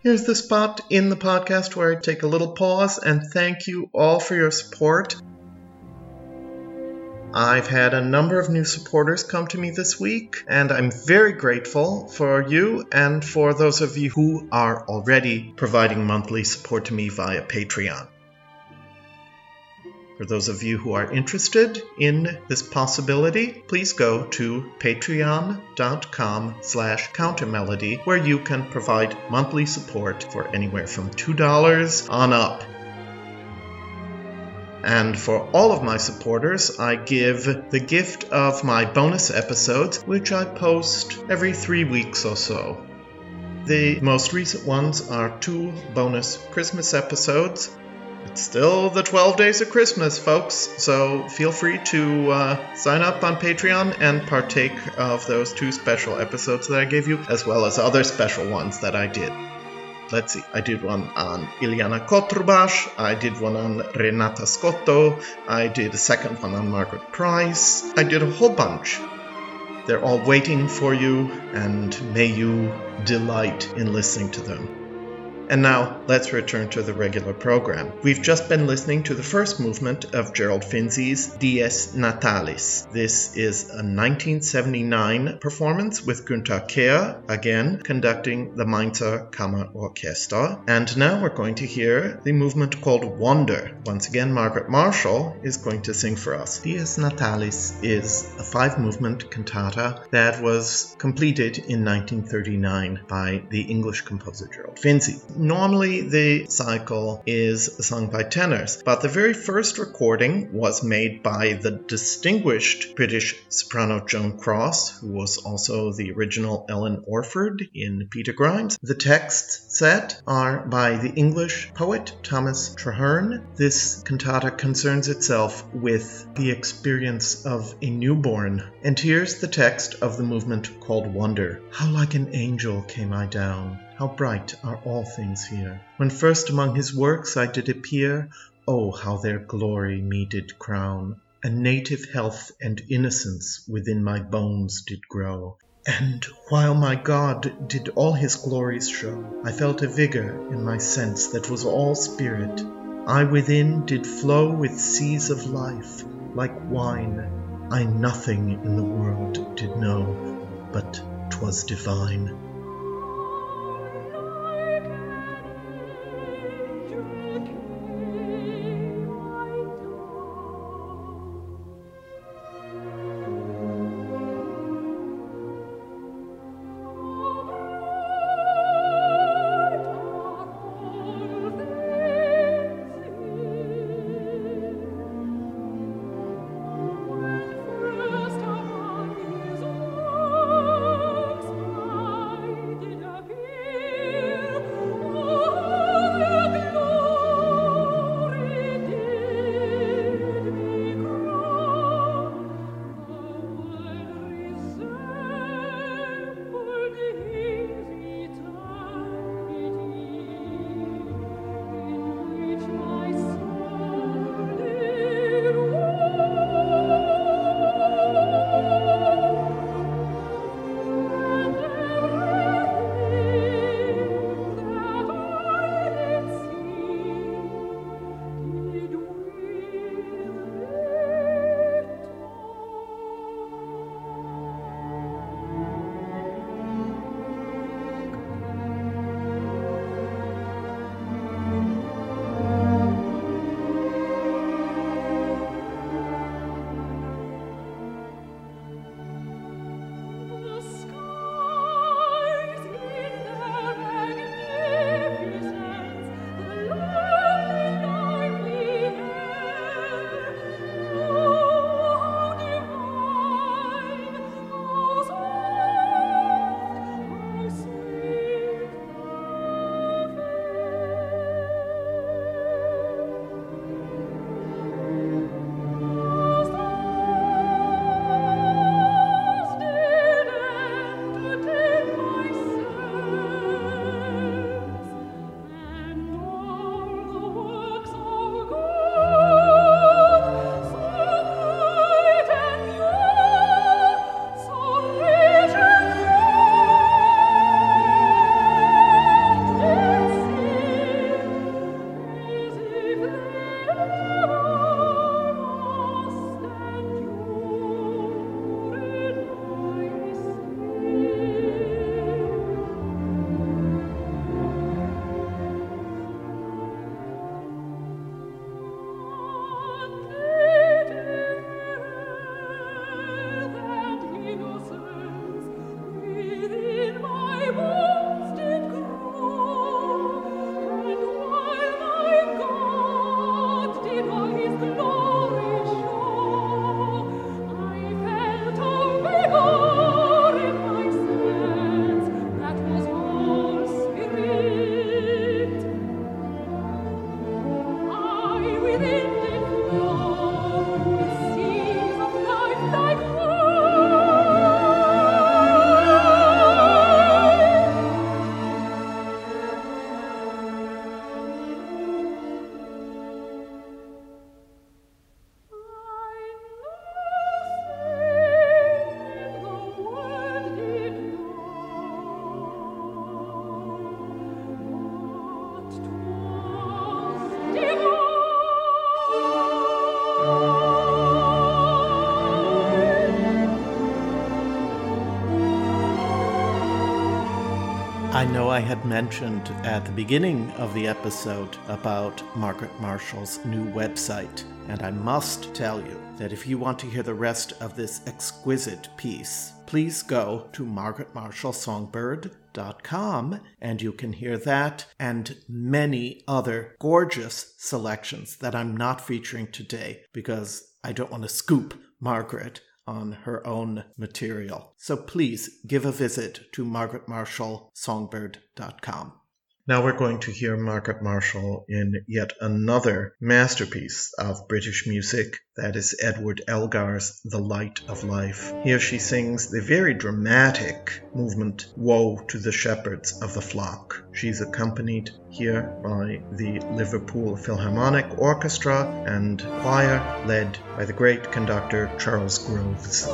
Here's the spot in the podcast where I take a little pause and thank you all for your support. I've had a number of new supporters come to me this week, and I'm very grateful for you and for those of you who are already providing monthly support to me via Patreon. For those of you who are interested in this possibility, please go to patreon.com/countermelody, where you can provide monthly support for anywhere from $2 on up. And for all of my supporters, I give the gift of my bonus episodes, which I post every 3 weeks or so. The most recent ones are two bonus Christmas episodes. It's still the 12 days of Christmas, folks, so feel free to sign up on Patreon and partake of those two special episodes that I gave you, as well as other special ones that I did. Let's see, I did one on Ilyana Kotrbash, I did one on Renata Scotto, I did a second one on Margaret Price, I did a whole bunch. They're all waiting for you, and may you delight in listening to them. And now, let's return to the regular program. We've just been listening to the first movement of Gerald Finzi's Dies Natalis. This is a 1979 performance with Günther Kehr, again conducting the Mainzer Kammer Orchestra. And now we're going to hear the movement called Wander. Once again, Margaret Marshall is going to sing for us. Dies Natalis is a five-movement cantata that was completed in 1939 by the English composer Gerald Finzi. Normally, the cycle is sung by tenors, but the very first recording was made by the distinguished British soprano Joan Cross, who was also the original Ellen Orford in Peter Grimes. The texts set are by the English poet Thomas Traherne. This cantata concerns itself with the experience of a newborn. And here's the text of the movement called Wonder. How like an angel came I down, how bright are all things here. When first among his works I did appear, oh, how their glory me did crown. A native health and innocence within my bones did grow. And while my God did all his glories show, I felt a vigor in my sense that was all spirit. I within did flow with seas of life, like wine. I nothing in the world did know, but 'twas divine. know I had mentioned at the beginning of the episode about Margaret Marshall's new website, and I must tell you that if you want to hear the rest of this exquisite piece, please go to margaretmarshallsongbird.com, and you can hear that and many other gorgeous selections that I'm not featuring today because I don't want to scoop Margaret on her own material. So please give a visit to margaretmarshallsongbird.com. Now we're going to hear Margaret Marshall in yet another masterpiece of British music, that is Edward Elgar's The Light of Life. Here she sings the very dramatic movement, Woe to the Shepherds of the Flock. She's accompanied here by the Liverpool Philharmonic Orchestra and choir led by the great conductor Charles Groves.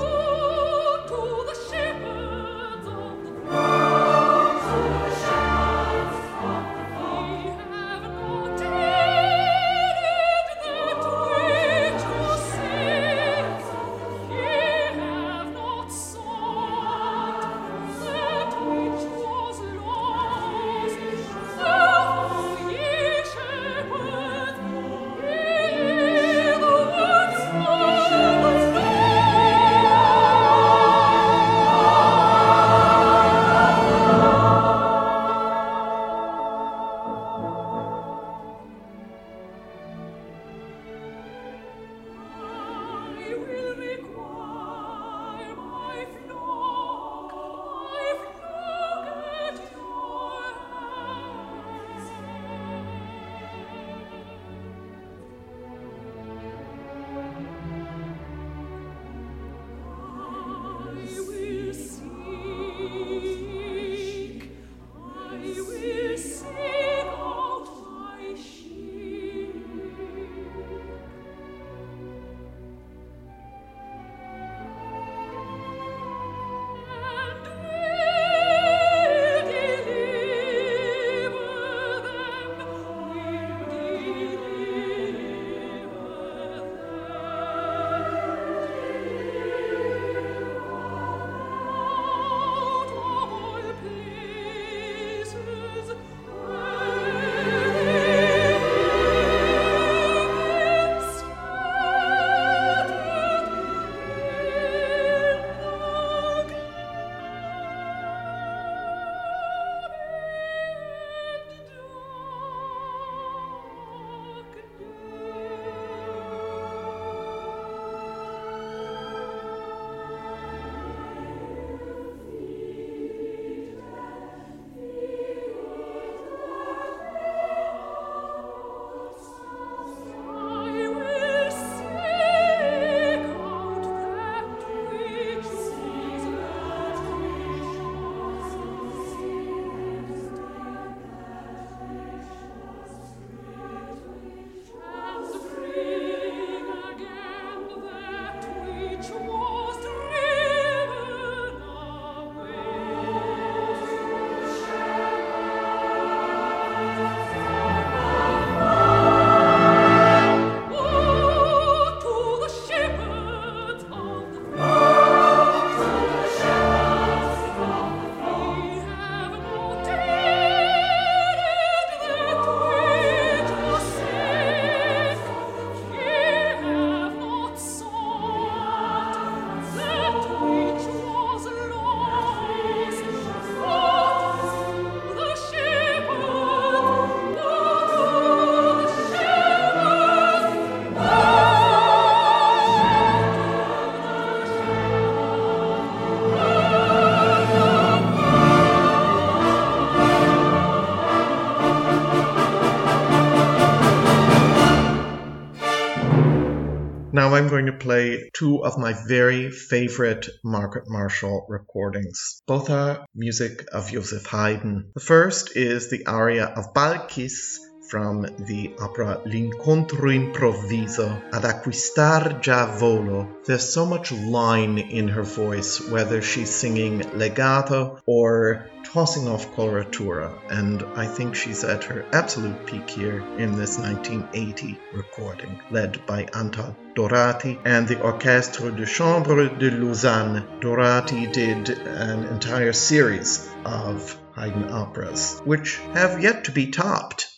I'm going to play two of my very favorite Margaret Marshall recordings. Both are music of Joseph Haydn. The first is the aria of Balkis from the opera L'incontro improvviso, Ad acquistar già volo. There's so much line in her voice, whether she's singing legato or tossing off coloratura, and I think she's at her absolute peak here in this 1980 recording, led by Antal Dorati and the Orchestre de Chambre de Lausanne. Dorati did an entire series of Haydn operas, which have yet to be topped.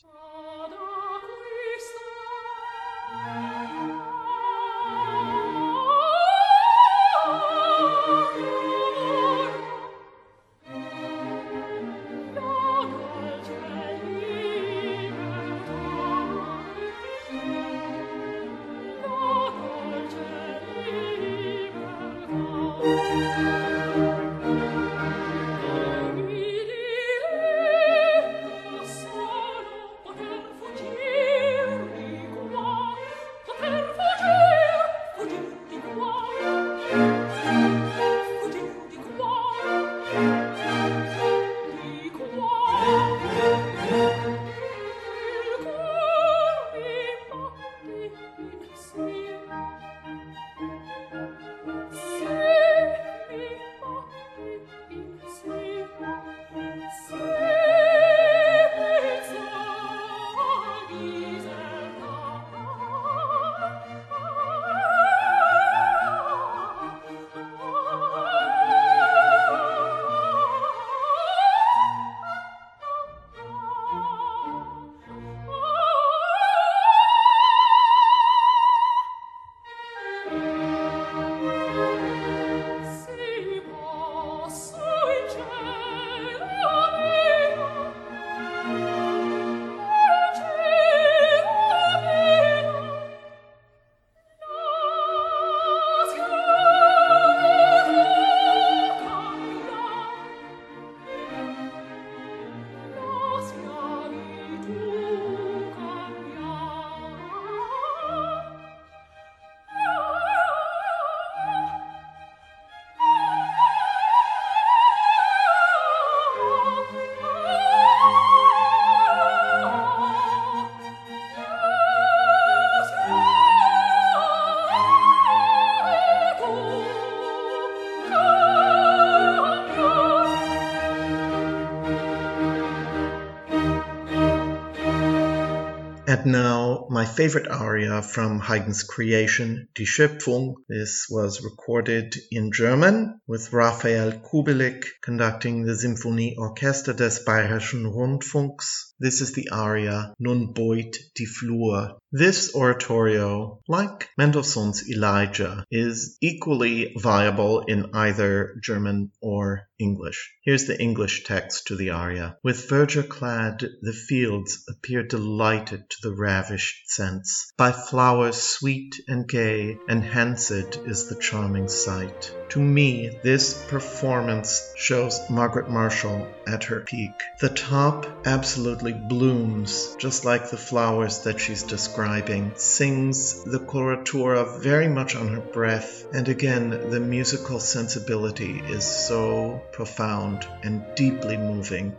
Now, my favorite aria from Haydn's creation, Die Schöpfung. This was recorded in German with Raphael Kubelik conducting the Symphonie Orchester des Bayerischen Rundfunks. This is the aria Nun beut die Flur. This oratorio, like Mendelssohn's Elijah, is equally viable in either German or English. Here's the English text to the aria. With verdure clad, the fields appear delighted to the ravished sense. By flowers sweet and gay, enhanced is the charming sight. To me, this performance shows Margaret Marshall at her peak. The top absolutely blooms, just like the flowers that she's describing, sings the coloratura very much on her breath, and again, the musical sensibility is so profound and deeply moving.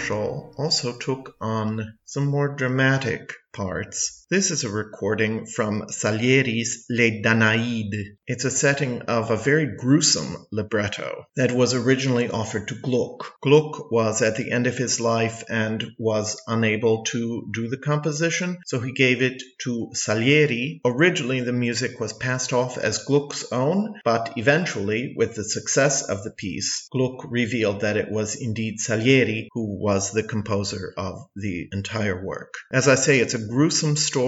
Marshall also took on some more dramatic parts. This is a recording from Salieri's Les Danaïdes. It's a setting of a very gruesome libretto that was originally offered to Gluck. Gluck was at the end of his life and was unable to do the composition, so he gave it to Salieri. Originally, the music was passed off as Gluck's own, but eventually, with the success of the piece, Gluck revealed that it was indeed Salieri who was the composer of the entire work. As I say, it's a gruesome story.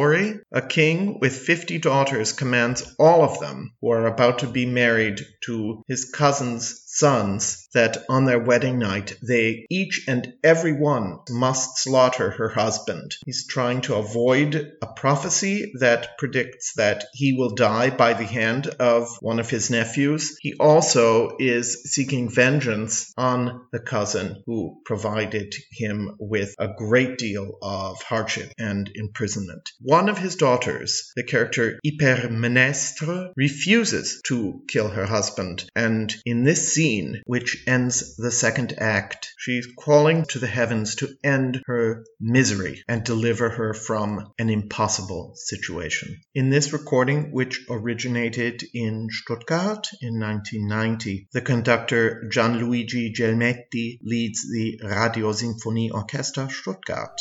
A king with 50 daughters commands all of them, who are about to be married to his cousin's sons, that on their wedding night they each and every one must slaughter her husband. He's trying to avoid a prophecy that predicts that he will die by the hand of one of his nephews. He also is seeking vengeance on the cousin who provided him with a great deal of hardship and imprisonment. One of his daughters, the character Hypermnestre, refuses to kill her husband, and in this scene, which ends the second act, she's calling to the heavens to end her misery and deliver her from an impossible situation. In this recording, which originated in Stuttgart in 1990, the conductor Gianluigi Gelmetti leads the Radio Symphony Orchestra Stuttgart.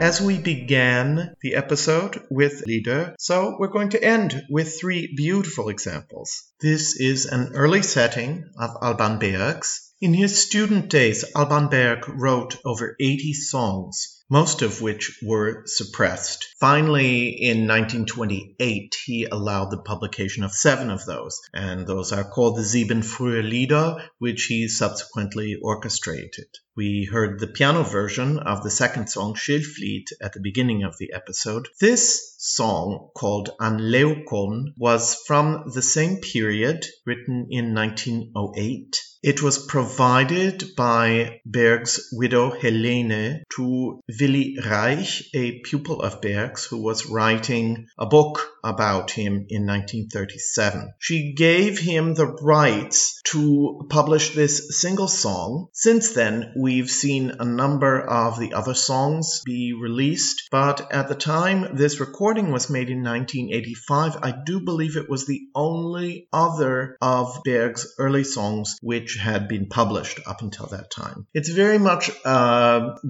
As we began the episode with Lieder, so we're going to end with three beautiful examples. This is an early setting of Alban Berg's. In his student days, Alban Berg wrote over 80 songs, most of which were suppressed. Finally, in 1928, he allowed the publication of 7 of those, and those are called the 7 Frühe Lieder, which he subsequently orchestrated. We heard the piano version of the second song, Schilflied, at the beginning of the episode. This song, called An Leukon, was from the same period, written in 1908. It was provided by Berg's widow Helene to Willy Reich, a pupil of Berg's who was writing a book about him in 1937. She gave him the rights to publish this single song. Since then, we've seen a number of the other songs be released, but at the time this recording was made in 1985, I do believe it was the only other of Berg's early songs which had been published up until that time. It's very much gather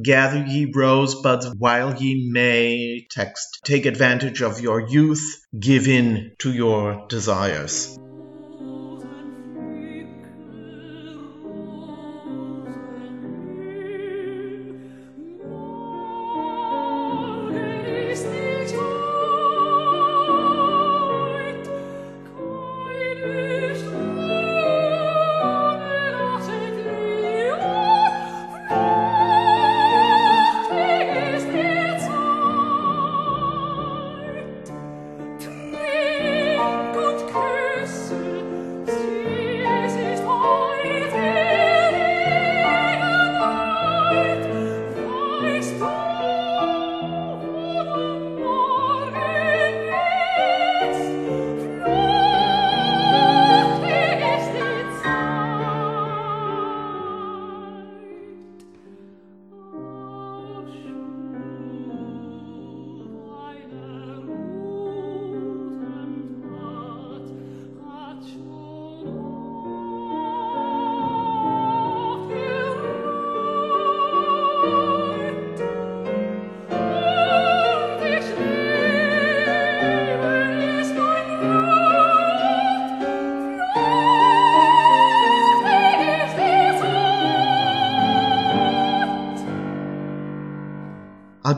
ye rosebuds while ye may text. Take advantage of your youth, give in to your desires.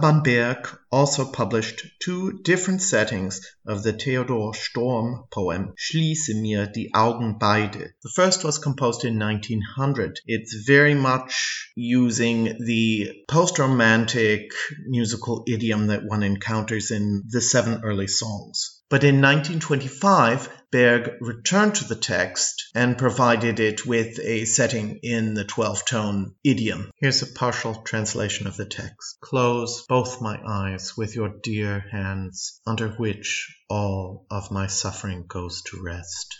Alban Berg also published two different settings of the Theodor Storm poem Schließe mir die Augen beide. The first was composed in 1900. It's very much using the post-romantic musical idiom that one encounters in the seven early songs. But in 1925, Berg returned to the text and provided it with a setting in the 12-tone idiom. Here's a partial translation of the text. Close both my eyes with your dear hands, under which all of my suffering goes to rest.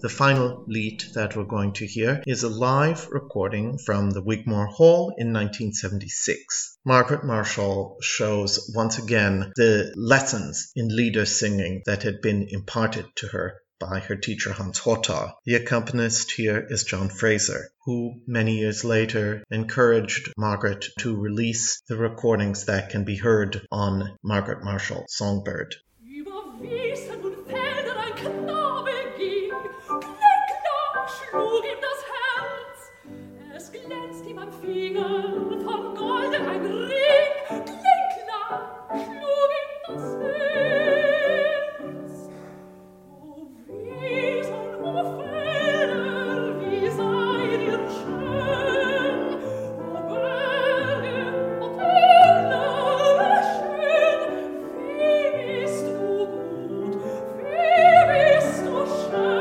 The final lied that we're going to hear is a live recording from the Wigmore Hall in 1976. Margaret Marshall shows once again the lessons in lieder singing that had been imparted to her by her teacher Hans Hotter. The accompanist here is John Fraser, who many years later encouraged Margaret to release the recordings that can be heard on Margaret Marshall Songbird. Schlug ihm das Herz, es glänzt ihm am Finger, vom Golde ein Ring, klinkler, schlug ihm das Herz. O Wiesen, o Felder, wie seid ihr schön, o Berge, o Täler, schön, wie bist du gut, wie bist du schön.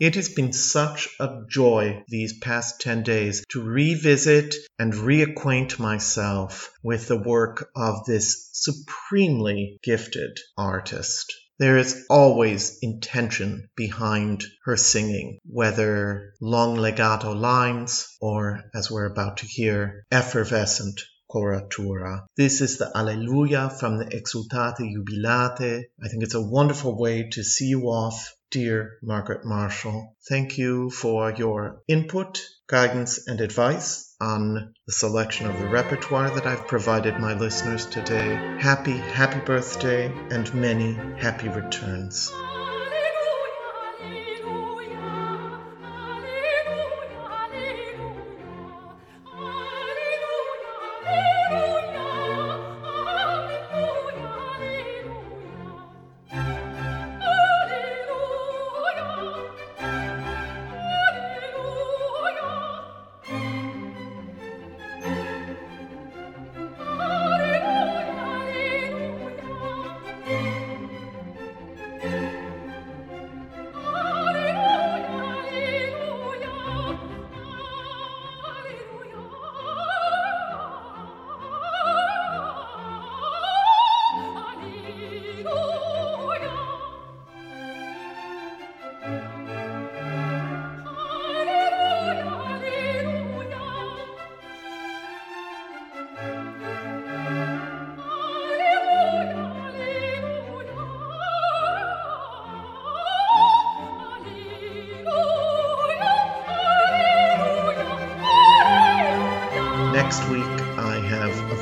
It has been such a joy these past 10 days to revisit and reacquaint myself with the work of this supremely gifted artist. There is always intention behind her singing, whether long legato lines or, as we're about to hear, effervescent coratura. This is the Alleluia from the Exultate Jubilate. I think it's a wonderful way to see you off, dear Margaret Marshall. Thank you for your input, guidance, and advice on the selection of the repertoire that I've provided my listeners today. Happy, happy birthday, and many happy returns.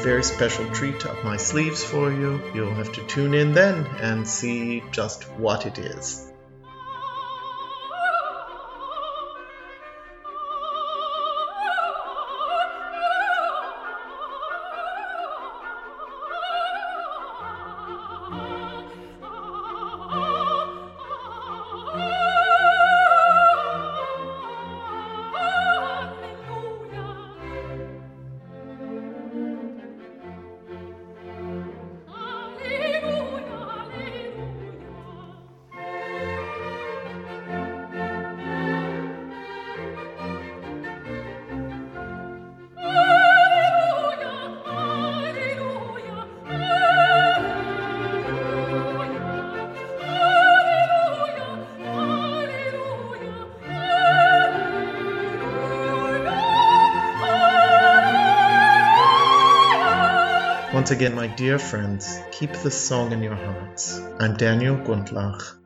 Very special treat up my sleeves for you. You'll have to tune in then and see just what it is. Once again, my dear friends, keep the song in your hearts. I'm Daniel Gundlach.